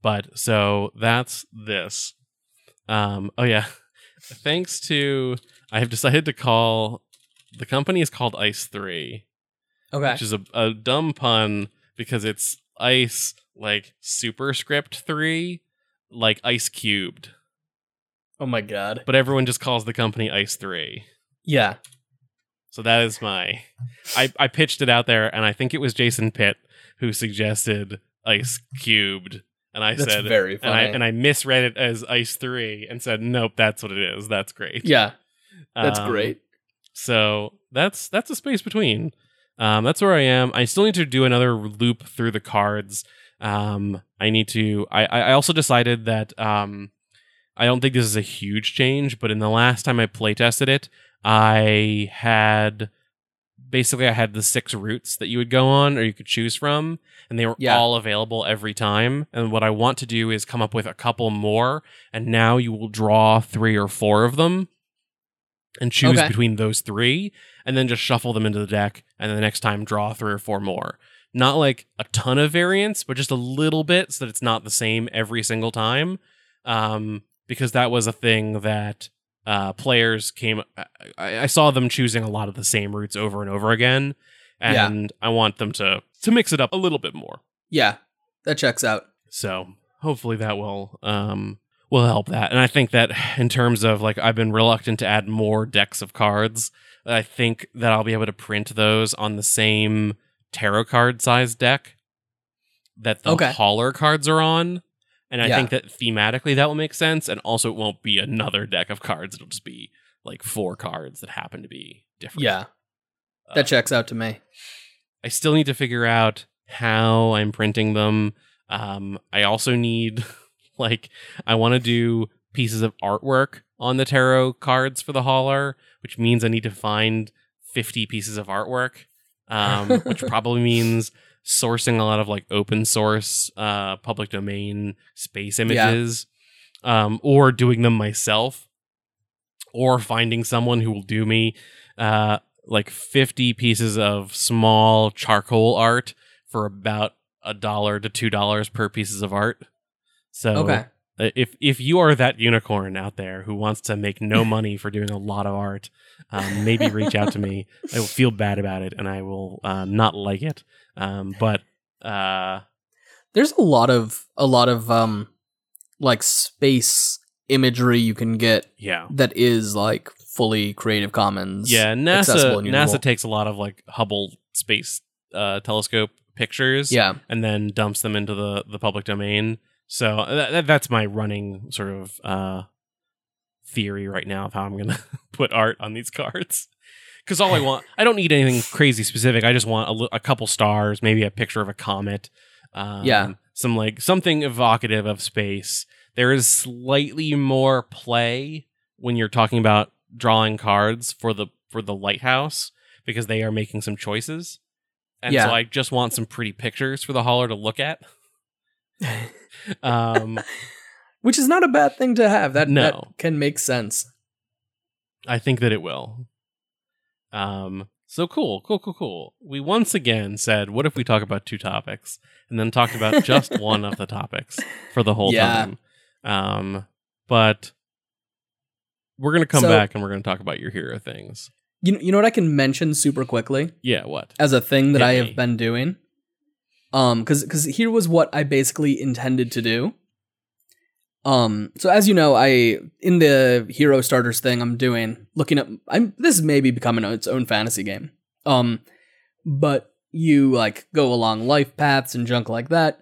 But so that's this. Um, oh, yeah. Thanks to I have decided to call the company is called Ice three. Okay. Which is a, a dumb pun because it's ice like superscript three, like ice cubed. Oh, my God. But everyone just calls the company Ice three. Yeah. So that is my I, I pitched it out there, and I think it was Jason Pitt who suggested Ice Cubed. And I that's said, very funny. And, I, and I misread it as Ice three and said, nope, that's what it is. That's great. Yeah, that's um, great. So that's that's a space between. Um, that's where I am. I still need to do another loop through the cards. Um, I need to. I, I also decided that um, I don't think this is a huge change, but in the last time I play tested it, I had basically I had the six routes that you would go on or you could choose from, and they were yeah. all available every time. And what I want to do is come up with a couple more, and now you will draw three or four of them and choose okay. between those three, and then just shuffle them into the deck, and then the next time draw three or four more. Not like a ton of variance, but just a little bit so that it's not the same every single time. Um, because that was a thing that uh, players came... I, I saw them choosing a lot of the same routes over and over again. And yeah. I want them to, to mix it up a little bit more. Yeah, that checks out. So hopefully that will... Um, will help that. And I think that in terms of, like, I've been reluctant to add more decks of cards. I think that I'll be able to print those on the same tarot card size deck that the okay. hauler cards are on. And I yeah. think that thematically that will make sense. And also it won't be another deck of cards. It'll just be like four cards that happen to be different. Yeah. That uh, checks out to me. I still need to figure out how I'm printing them. Um, I also need... Like, I want to do pieces of artwork on the tarot cards for the hauler, which means I need to find fifty pieces of artwork, um, which probably means sourcing a lot of, like, open source, uh, public domain space images, yeah. um, or doing them myself, or finding someone who will do me, uh, like, fifty pieces of small charcoal art for about a dollar to two dollars per pieces of art. So okay. if if you are that unicorn out there who wants to make no money for doing a lot of art, um, maybe reach out to me. I will feel bad about it, and I will uh, not like it. Um, but uh, there's a lot of a lot of um, like space imagery you can get. Yeah. That is like fully Creative Commons. Yeah, NASA NASA takes a lot of like Hubble Space uh, Telescope pictures. Yeah. And then dumps them into the the public domain. So that, that's my running sort of uh, theory right now of how I'm going to put art on these cards. Because all I want, I don't need anything crazy specific. I just want a, a couple stars, maybe a picture of a comet. Um, yeah. Some like something evocative of space. There is slightly more play when you're talking about drawing cards for the for the lighthouse because they are making some choices. And yeah. so I just want some pretty pictures for the hauler to look at. um, Which is not a bad thing to have. That, no. that can make sense. I think that it will. Um, so cool, cool, cool, cool. We once again said, what if we talk about two topics? And then talked about just one of the topics for the whole yeah. time. Um, but we're going to come so, back and we're going to talk about your hero things. You, you know what I can mention super quickly? Yeah, what? As a thing that hey. I have been doing? Um, cause, cause here was what I basically intended to do. Um, so as you know, I, in the hero starters thing I'm doing, looking at, I'm, this may be becoming its own fantasy game. Um, but you like go along life paths and junk like that.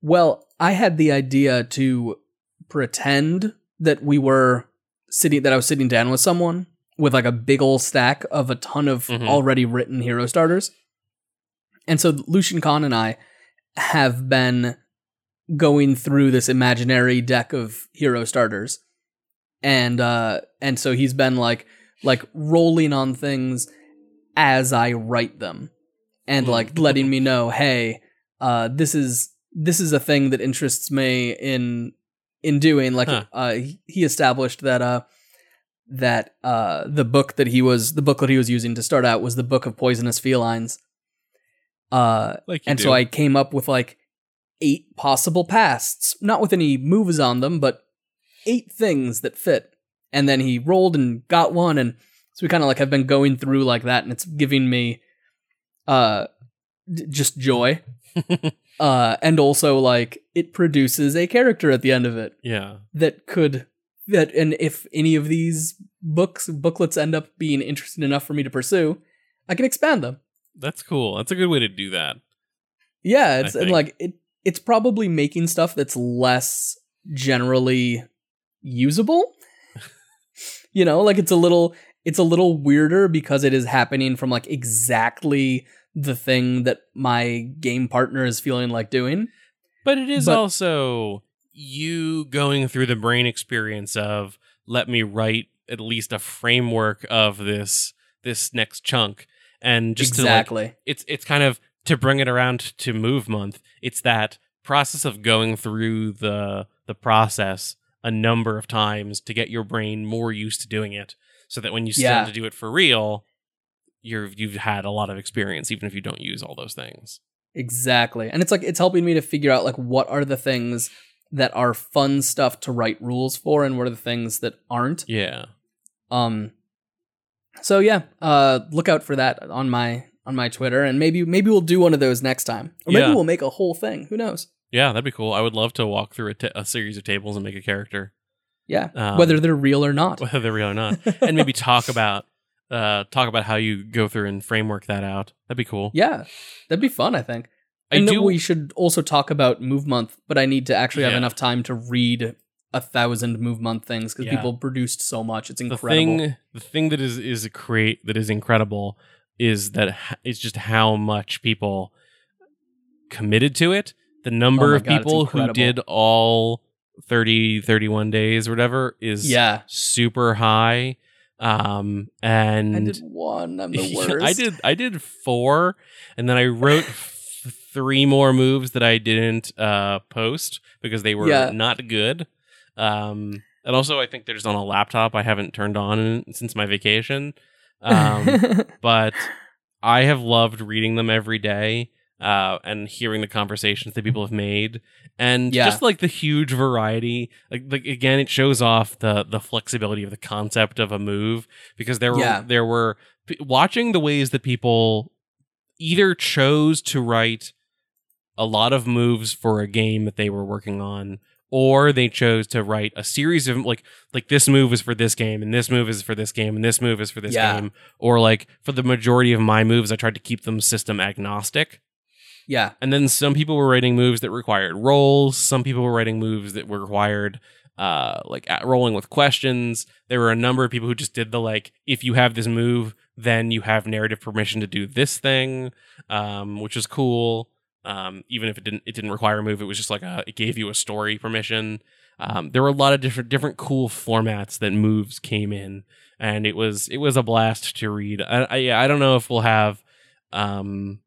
Well, I had the idea to pretend that we were sitting, that I was sitting down with someone with like a big old stack of a ton of mm-hmm. already written hero starters. And so Lucian Khan and I have been going through this imaginary deck of hero starters. And uh, and so he's been like like rolling on things as I write them and like letting me know, hey, uh, this is this is a thing that interests me in in doing. Like huh. uh, he established that uh, that uh, the book that he was the booklet he was using to start out was the Book of Poisonous Felines. Uh, like and do. So I came up with like eight possible pasts, not with any moves on them, but eight things that fit. And then he rolled and got one. And so we kind of like have been going through like that, and it's giving me, uh, d- just joy. uh, and also like it produces a character at the end of it. Yeah. That could, that, and if any of these books, booklets end up being interesting enough for me to pursue, I can expand them. That's cool. That's a good way to do that. Yeah, it's and like it. It's probably making stuff that's less generally usable. You know, like it's a little, it's a little weirder because it is happening from like exactly the thing that my game partner is feeling like doing. But it is but, also you going through the brain experience of, let me write at least a framework of this this next chunk. And just exactly. to like, it's it's kind of to bring it around to Move Month. It's that process of going through the the process a number of times to get your brain more used to doing it, so that when you start yeah. to do it for real, you're you've had a lot of experience, even if you don't use all those things. Exactly. And it's like it's helping me to figure out like what are the things that are fun stuff to write rules for and what are the things that aren't. Yeah. Um so yeah, uh look out for that on my on my Twitter, and maybe maybe we'll do one of those next time. Or maybe yeah. we'll make a whole thing. Who knows? Yeah, that'd be cool. I would love to walk through a, t- a series of tables and make a character. Yeah. Um, whether they're real or not. Whether they're real or not. And maybe talk about uh talk about how you go through and framework that out. That'd be cool. Yeah. That'd be fun, I think. I know we should also talk about Move Month, but I need to actually yeah. have enough time to read a thousand Move Month things because yeah. people produced so much. It's incredible. The thing, the thing that is is a create that is incredible is that it's just how much people committed to it. The number oh of God, people who did all thirty, thirty-one days or whatever is yeah. super high. Um, and I did one. I'm the worst. I did. I did four, and then I wrote. Three more moves that I didn't uh, post because they were yeah. not good. Um, and also, I think they're just on a laptop I haven't turned on in, since my vacation. Um, but I have loved reading them every day uh, and hearing the conversations that people have made. And yeah. just like the huge variety. Like, like again, it shows off the the flexibility of the concept of a move, because there were, yeah. there were p- watching the ways that people either chose to write a lot of moves for a game that they were working on, or they chose to write a series of like, like this move is for this game and this move is for this game and this move is for this yeah. game. Or like for the majority of my moves, I tried to keep them system agnostic. Yeah. And then some people were writing moves that required rolls. Some people were writing moves that were required uh, like at rolling with questions. There were a number of people who just did the, like, if you have this move, then you have narrative permission to do this thing, um, which is cool. Um, even if it didn't, it didn't require a move. It was just like a, it gave you a story permission. Um, there were a lot of different, different cool formats that moves came in, and it was, it was a blast to read. I, I, I don't know if we'll have, um,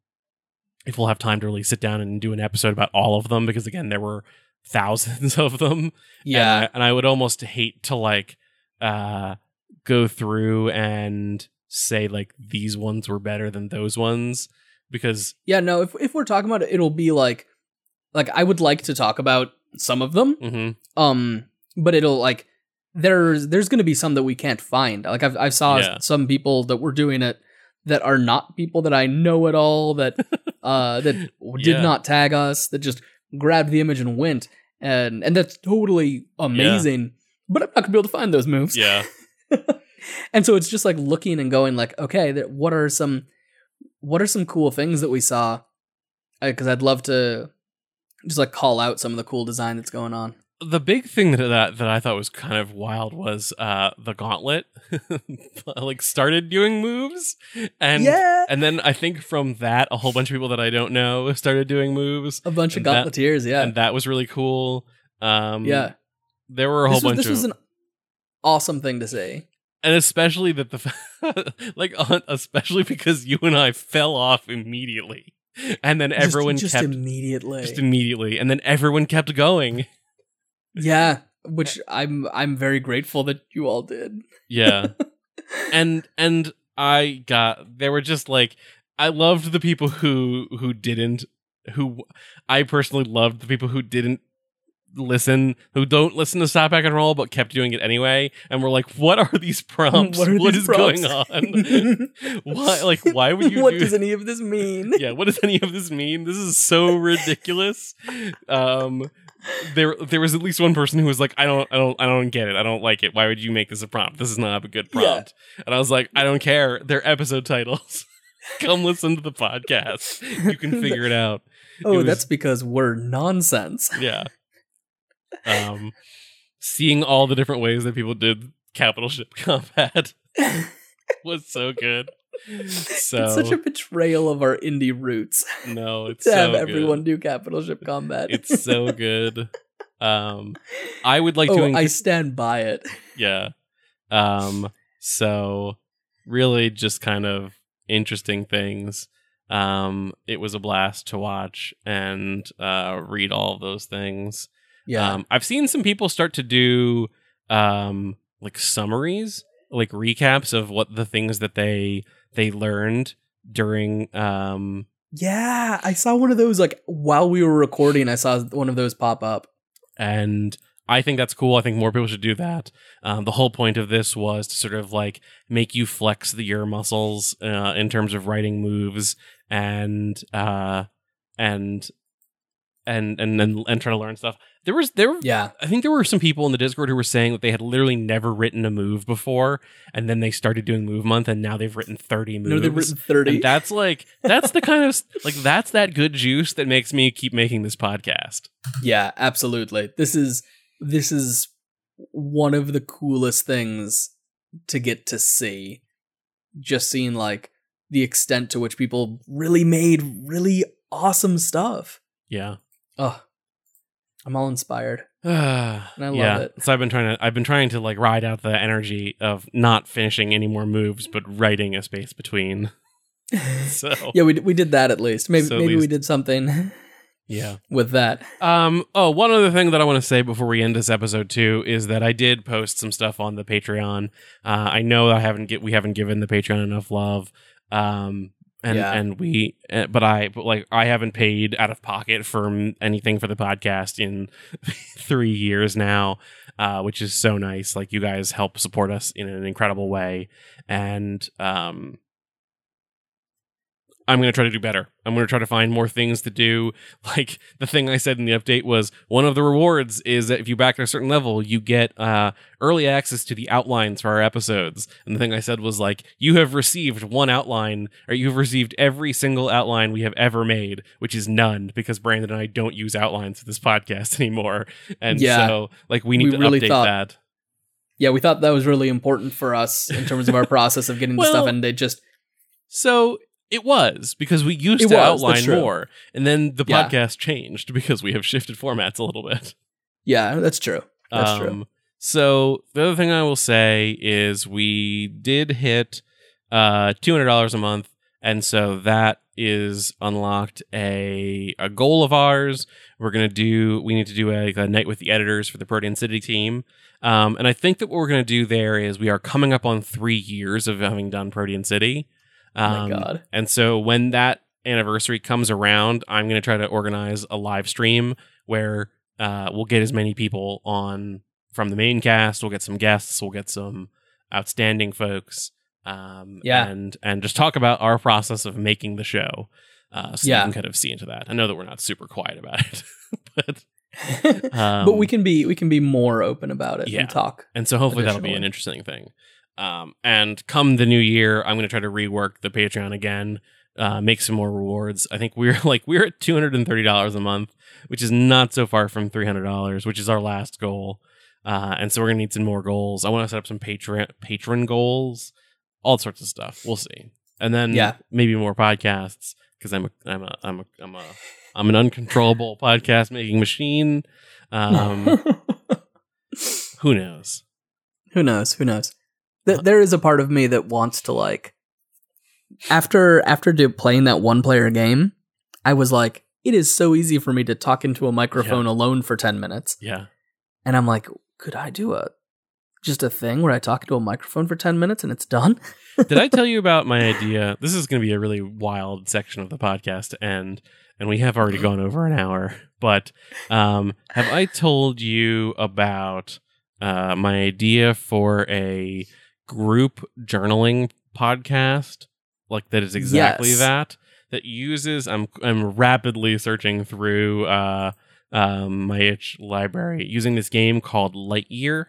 if we'll have time to really sit down and do an episode about all of them, because again, there were thousands of them. Yeah, and I, and I would almost hate to like uh, go through and say like these ones were better than those ones. Because yeah, no, if if we're talking about it, it'll be like, like I would like to talk about some of them, mm-hmm. um, but it'll like there's there's going to be some that we can't find. Like I've I saw yeah. some people that were doing it that are not people that I know at all, that uh that did yeah. not tag us, that just grabbed the image and went, and and that's totally amazing. Yeah. But I'm not gonna be able to find those moves. Yeah, and so it's just like looking and going like, okay, that what are some. What are some cool things that we saw? Because I'd love to just like call out some of the cool design that's going on. The big thing that that, that I thought was kind of wild was uh, the gauntlet. Like started doing moves, and yeah. and then I think from that a whole bunch of people that I don't know started doing moves. A bunch of gauntleteers, that, yeah, and that was really cool. Um, yeah, there were a whole this was, bunch. This of... was an awesome thing to see. And especially that the like, especially because you and I fell off immediately, and then everyone just, just kept immediately, just immediately, and then everyone kept going. Yeah, which I'm I'm very grateful that you all did. Yeah, and and I got there were just like I loved the people who who didn't who I personally loved the people who didn't. Listen, who don't listen to Stop, Hack, and Roll, but kept doing it anyway, and we're like, "What are these prompts? What, are what these is prompts? Going on? Why? Like, why would you? What do does any of this mean? Yeah, what does any of this mean? This is so ridiculous." Um, there, there was at least one person who was like, "I don't, I don't, I don't get it. I don't like it. Why would you make this a prompt? This is not a good prompt." Yeah. And I was like, "I don't care. They're episode titles. Come listen to the podcast. You can figure it out." Oh, it was, that's because we're nonsense. Yeah. Um, seeing all the different ways that people did capital ship combat was so good. So it's such a betrayal of our indie roots. No, it's to so have everyone good. Do capital ship combat. It's so good. Um, I would like oh, to. Inc- I stand by it. Yeah. Um. So, really, just kind of interesting things. Um. It was a blast to watch and uh, read all of those things. Yeah. Um, I've seen some people start to do um like summaries, like recaps of what the things that they they learned during. Um. Yeah, I saw one of those like while we were recording. I saw one of those pop up. And I think that's cool. I think more people should do that. Um, the whole point of this was to sort of like make you flex the ear muscles uh, in terms of writing moves and uh, and and and then and try to learn stuff. There was there. Yeah, I think there were some people in the Discord who were saying that they had literally never written a move before, and then they started doing Move Month, and now they've written thirty moves. No, they've written thirty. And that's like that's the kind of like that's that good juice that makes me keep making this podcast. Yeah, absolutely. This is this is one of the coolest things to get to see. Just seeing like the extent to which people really made really awesome stuff. Yeah. Oh. I'm all inspired, and I love yeah. it. So I've been trying to, I've been trying to like ride out the energy of not finishing any more moves, but writing A Space Between. So yeah, we d- we did that at least. Maybe so maybe least, we did something. Yeah, with that. Um. Oh, one other thing that I want to say before we end this episode too is that I did post some stuff on the Patreon. Uh, I know I haven't get we haven't given the Patreon enough love. Um. And yeah. and we, but I, but like I haven't paid out of pocket for anything for the podcast in three years now, uh, which is so nice. Like you guys help support us in an incredible way, and um, I'm gonna try to do better. I'm gonna try to find more things to do. Like the thing I said in the update was one of the rewards is that if you back at a certain level, you get uh, early access to the outlines for our episodes. And the thing I said was like, you have received one outline, or you have received every single outline we have ever made, which is none because Brandon and I don't use outlines for this podcast anymore. And yeah, so like we need we to really update thought- that. Yeah, we thought that was really important for us in terms of our process of getting well, the stuff, and they just so. It was, because we used it to was, outline more, and then the yeah. podcast changed because we have shifted formats a little bit. Yeah, that's true. That's um, true. So the other thing I will say is we did hit uh, two hundred dollars a month, and so that is unlocked a a goal of ours. We're gonna do. We need to do a, a night with the editors for the Protean City team, um, and I think that what we're gonna do there is we are coming up on three years of having done Protean City. Um, oh my God. And so when that anniversary comes around, I'm going to try to organize a live stream where uh, we'll get as many people on from the main cast. We'll get some guests. We'll get some outstanding folks. Um, yeah. And, and just talk about our process of making the show. Uh, so yeah. you can kind of see into that. I know that we're not super quiet about it, but... um, but we can be we can be more open about it yeah. and talk. And so hopefully that'll be an interesting thing. Um, and come the new year, I'm going to try to rework the Patreon again, uh, make some more rewards. I think we're like we're at two hundred thirty dollars a month, which is not so far from three hundred dollars, which is our last goal. Uh, and so we're going to need some more goals. I want to set up some patron patron goals, all sorts of stuff. We'll see. And then yeah. maybe more podcasts because I'm a I'm a I'm a I'm a I'm an uncontrollable podcast making machine. Um, who knows? Who knows? Who knows? Th- there is a part of me that wants to like, after after do- playing that one player game, I was like, it is so easy for me to talk into a microphone yeah. alone for ten minutes. Yeah, and I'm like, could I do a just a thing where I talk into a microphone for ten minutes and it's done? Did I tell you about my idea? This is going to be a really wild section of the podcast to end, and we have already gone over an hour. But um, have I told you about uh, my idea for a group journaling podcast like that is exactly yes. that that uses I'm I'm rapidly searching through uh um my itch library using this game called Lightyear.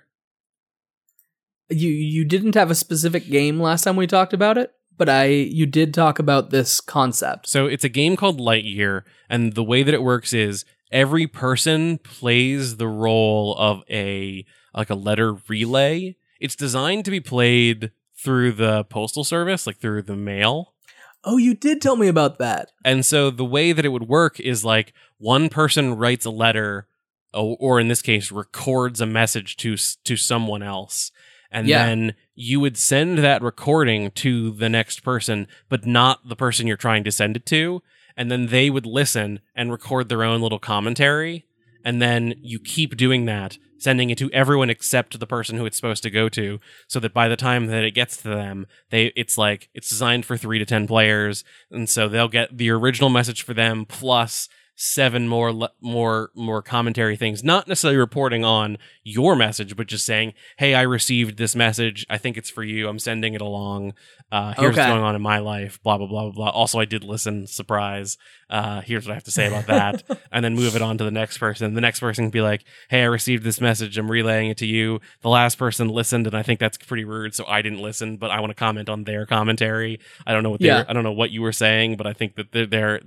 You you didn't have a specific game last time we talked about it, but I you did talk about this concept. So it's a game called Lightyear, and the way that it works is every person plays the role of a like a letter relay. It's designed to be played through the postal service, like through the mail. Oh, you did tell me about that. And so the way that it would work is like one person writes a letter or in this case, records a message to to someone else. And yeah. then you would send that recording to the next person, but not the person you're trying to send it to. And then they would listen and record their own little commentary. And then you keep doing that, sending it to everyone except the person who it's supposed to go to, so that by the time that it gets to them, they it's like it's designed for three to ten players. And so they'll get the original message for them plus seven more le- more more commentary things, not necessarily reporting on your message, but just saying, hey, I received this message. I think it's for you. I'm sending it along. Uh, here's okay. what's going on in my life, blah, blah, blah, blah, blah. Also, I did listen. Surprise. Uh, here's what I have to say about that. And then move it on to the next person. The next person can be like, hey, I received this message. I'm relaying it to you. The last person listened, and I think that's pretty rude. So I didn't listen, but I want to comment on their commentary. I don't know what they yeah. were, I don't know what you were saying, but I think that their their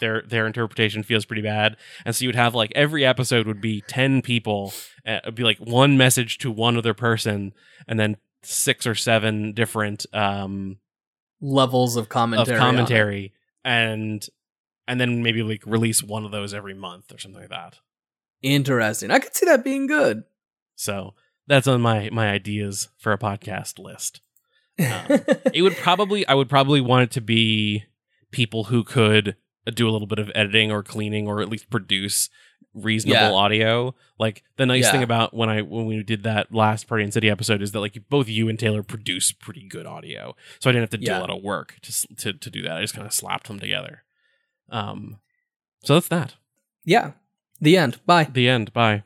their their interpretation feels pretty bad. And so you would have like every episode would be ten people. Uh, it'd be like one message to one other person, and then six or seven different um levels of commentary of commentary and and then maybe like release one of those every month or something like that. Interesting. I could see that being good. So that's on my my ideas for a podcast list. Um, it would probably I would probably want it to be people who could do a little bit of editing or cleaning, or at least produce reasonable yeah. audio. Like the nice yeah. thing about when I when we did that last Protean City episode is that like both you and Taylor produce pretty good audio, so I didn't have to do yeah. a lot of work to to to do that. I just kind of slapped them together. Um, so that's that. Yeah, the end. Bye. The end. Bye.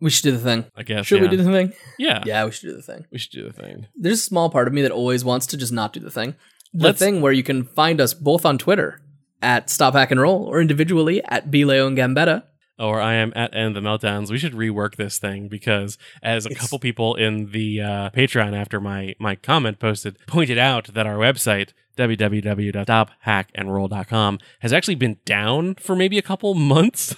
We should do the thing. I guess. Should yeah. we do the thing? Yeah. Yeah, we should do the thing. We should do the thing. There's a small part of me that always wants to just not do the thing. The Let's, thing where you can find us both on Twitter at Stop, Hack, and Roll, or individually at B. Leon Gambetta. Or I am at End of the Meltdowns. We should rework this thing, because as a it's, couple people in the uh, Patreon after my, my comment posted pointed out that our website, w w w dot stop hack and roll dot com, has actually been down for maybe a couple months.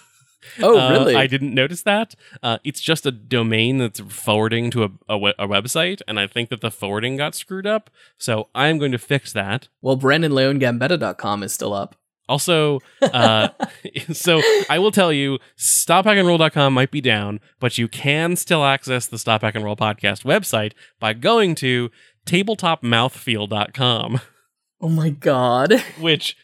Oh, uh, really? I didn't notice that. Uh, it's just a domain that's forwarding to a, a, we- a website, and I think that the forwarding got screwed up, so I'm going to fix that. Well, brandon leon gambetta dot com is still up. Also, uh, so I will tell you, stop hack and roll dot com might be down, but you can still access the Stop, Hack, and Roll podcast website by going to tabletop mouthfeel dot com. Oh my god. Which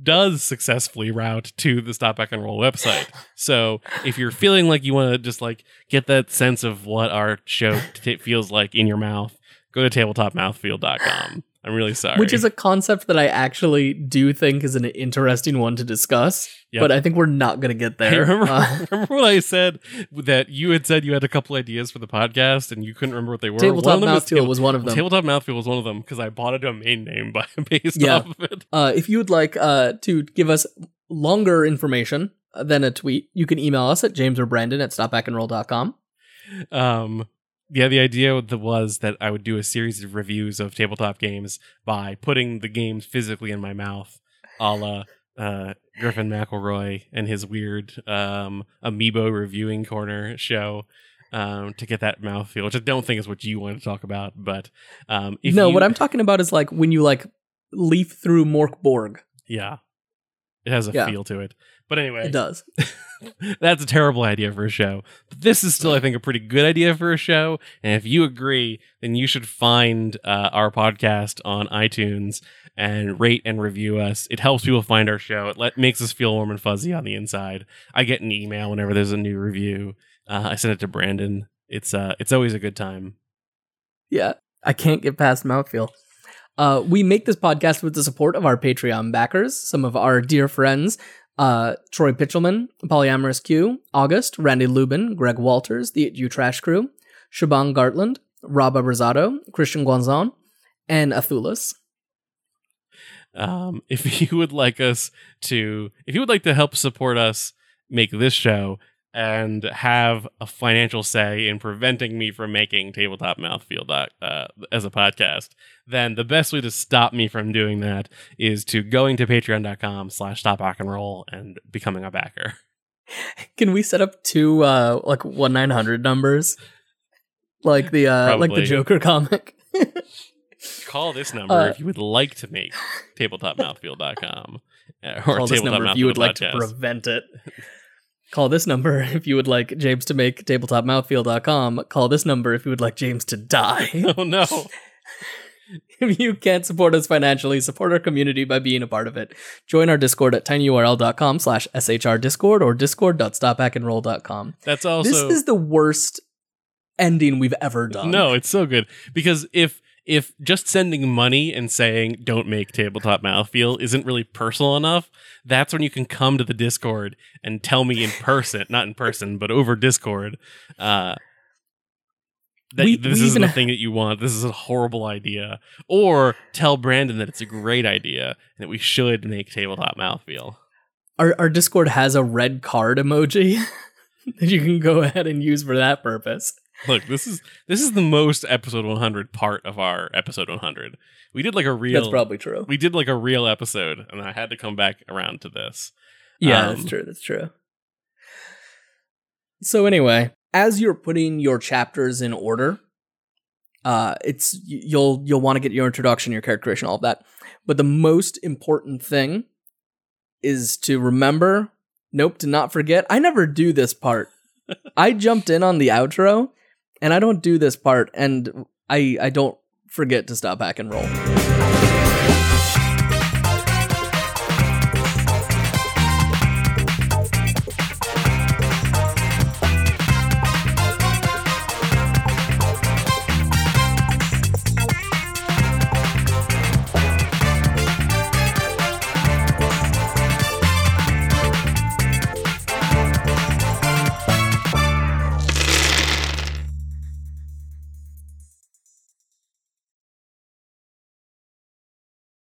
does successfully route to the Stop, Hack, and Roll website. So if you're feeling like you want to just like get that sense of what our show t- feels like in your mouth, go to tabletop mouthfeel dot com. I'm really sorry. Which is a concept that I actually do think is an interesting one to discuss, yep. but I think we're not going to get there. Hey, remember, uh, remember when I said that you had said you had a couple ideas for the podcast and you couldn't remember what they were? Tabletop Mouthfeel was, was one of them. Tabletop Mouthfeel was one of them because I bought a domain name by, based yeah. off of it. Uh, if you would like uh, to give us longer information than a tweet, you can email us at james or brandon at stop hack and roll dot com. Um... Yeah, the idea was that I would do a series of reviews of tabletop games by putting the games physically in my mouth, a la uh, Griffin McElroy and his weird um, Amiibo reviewing corner show, um, to get that mouthfeel, which I don't think is what you want to talk about. But um, if no, you... what I'm talking about is like when you like leaf through Mork Borg. Yeah, it has a yeah. feel to it. But anyway, it does. That's a terrible idea for a show. But this is still, I think, a pretty good idea for a show. And if you agree, then you should find uh, our podcast on iTunes and rate and review us. It helps people find our show. It let, makes us feel warm and fuzzy on the inside. I get an email whenever there's a new review. Uh, I send it to Brandon. It's uh, it's always a good time. Yeah, I can't get past mouthfeel. Uh, we make this podcast with the support of our Patreon backers, some of our dear friends. Uh, Troy Pitchelman, Polyamorous Q, August, Randy Lubin, Greg Walters, the You Trash Crew, Shabang Gartland, Rob Abrazado, Christian Guanzon, and Athulis. Um, if you would like us to, if you would like to help support us make this show and have a financial say in preventing me from making Tabletop Mouthfeel doc, uh, as a podcast, then the best way to stop me from doing that is to going to patreon.com slash stop rock and roll and becoming a backer. Can we set up two uh, like one nine hundred numbers? Like the uh, like the Joker comic. Call this number uh, if you would like to make tabletop mouthfeel dot com. Or call tabletop this number if you would podcast. Like to prevent it. Call this number if you would like James to make tabletop mouthfeel dot com. Call this number if you would like James to die. Oh, no. If you can't support us financially, support our community by being a part of it. Join our Discord at tinyurl dot com slash S H R discord or discord dot stop hack and roll dot com. That's also... This is the worst ending we've ever done. No, it's so good. Because if if just sending money and saying, don't make Tabletop Mouthfeel isn't really personal enough, that's when you can come to the Discord and tell me in person, not in person, but over Discord, uh... That we, this we isn't a thing that you want. This is a horrible idea. Or tell Brandon that it's a great idea and that we should make Tabletop Mouthfeel. Our our Discord has a red card emoji that you can go ahead and use for that purpose. Look, this is this is the most episode one hundred part of our episode one hundred. We did like a real... That's probably true. We did like a real episode, and I had to come back around to this. Yeah, um, that's true. That's true. So anyway... As you're putting your chapters in order, uh, it's you'll you'll want to get your introduction, your character creation, all of that. But the most important thing is to remember, nope, to not forget. I never do this part. I jumped in on the outro, and I don't do this part, and I I don't forget to stop, hack, and roll.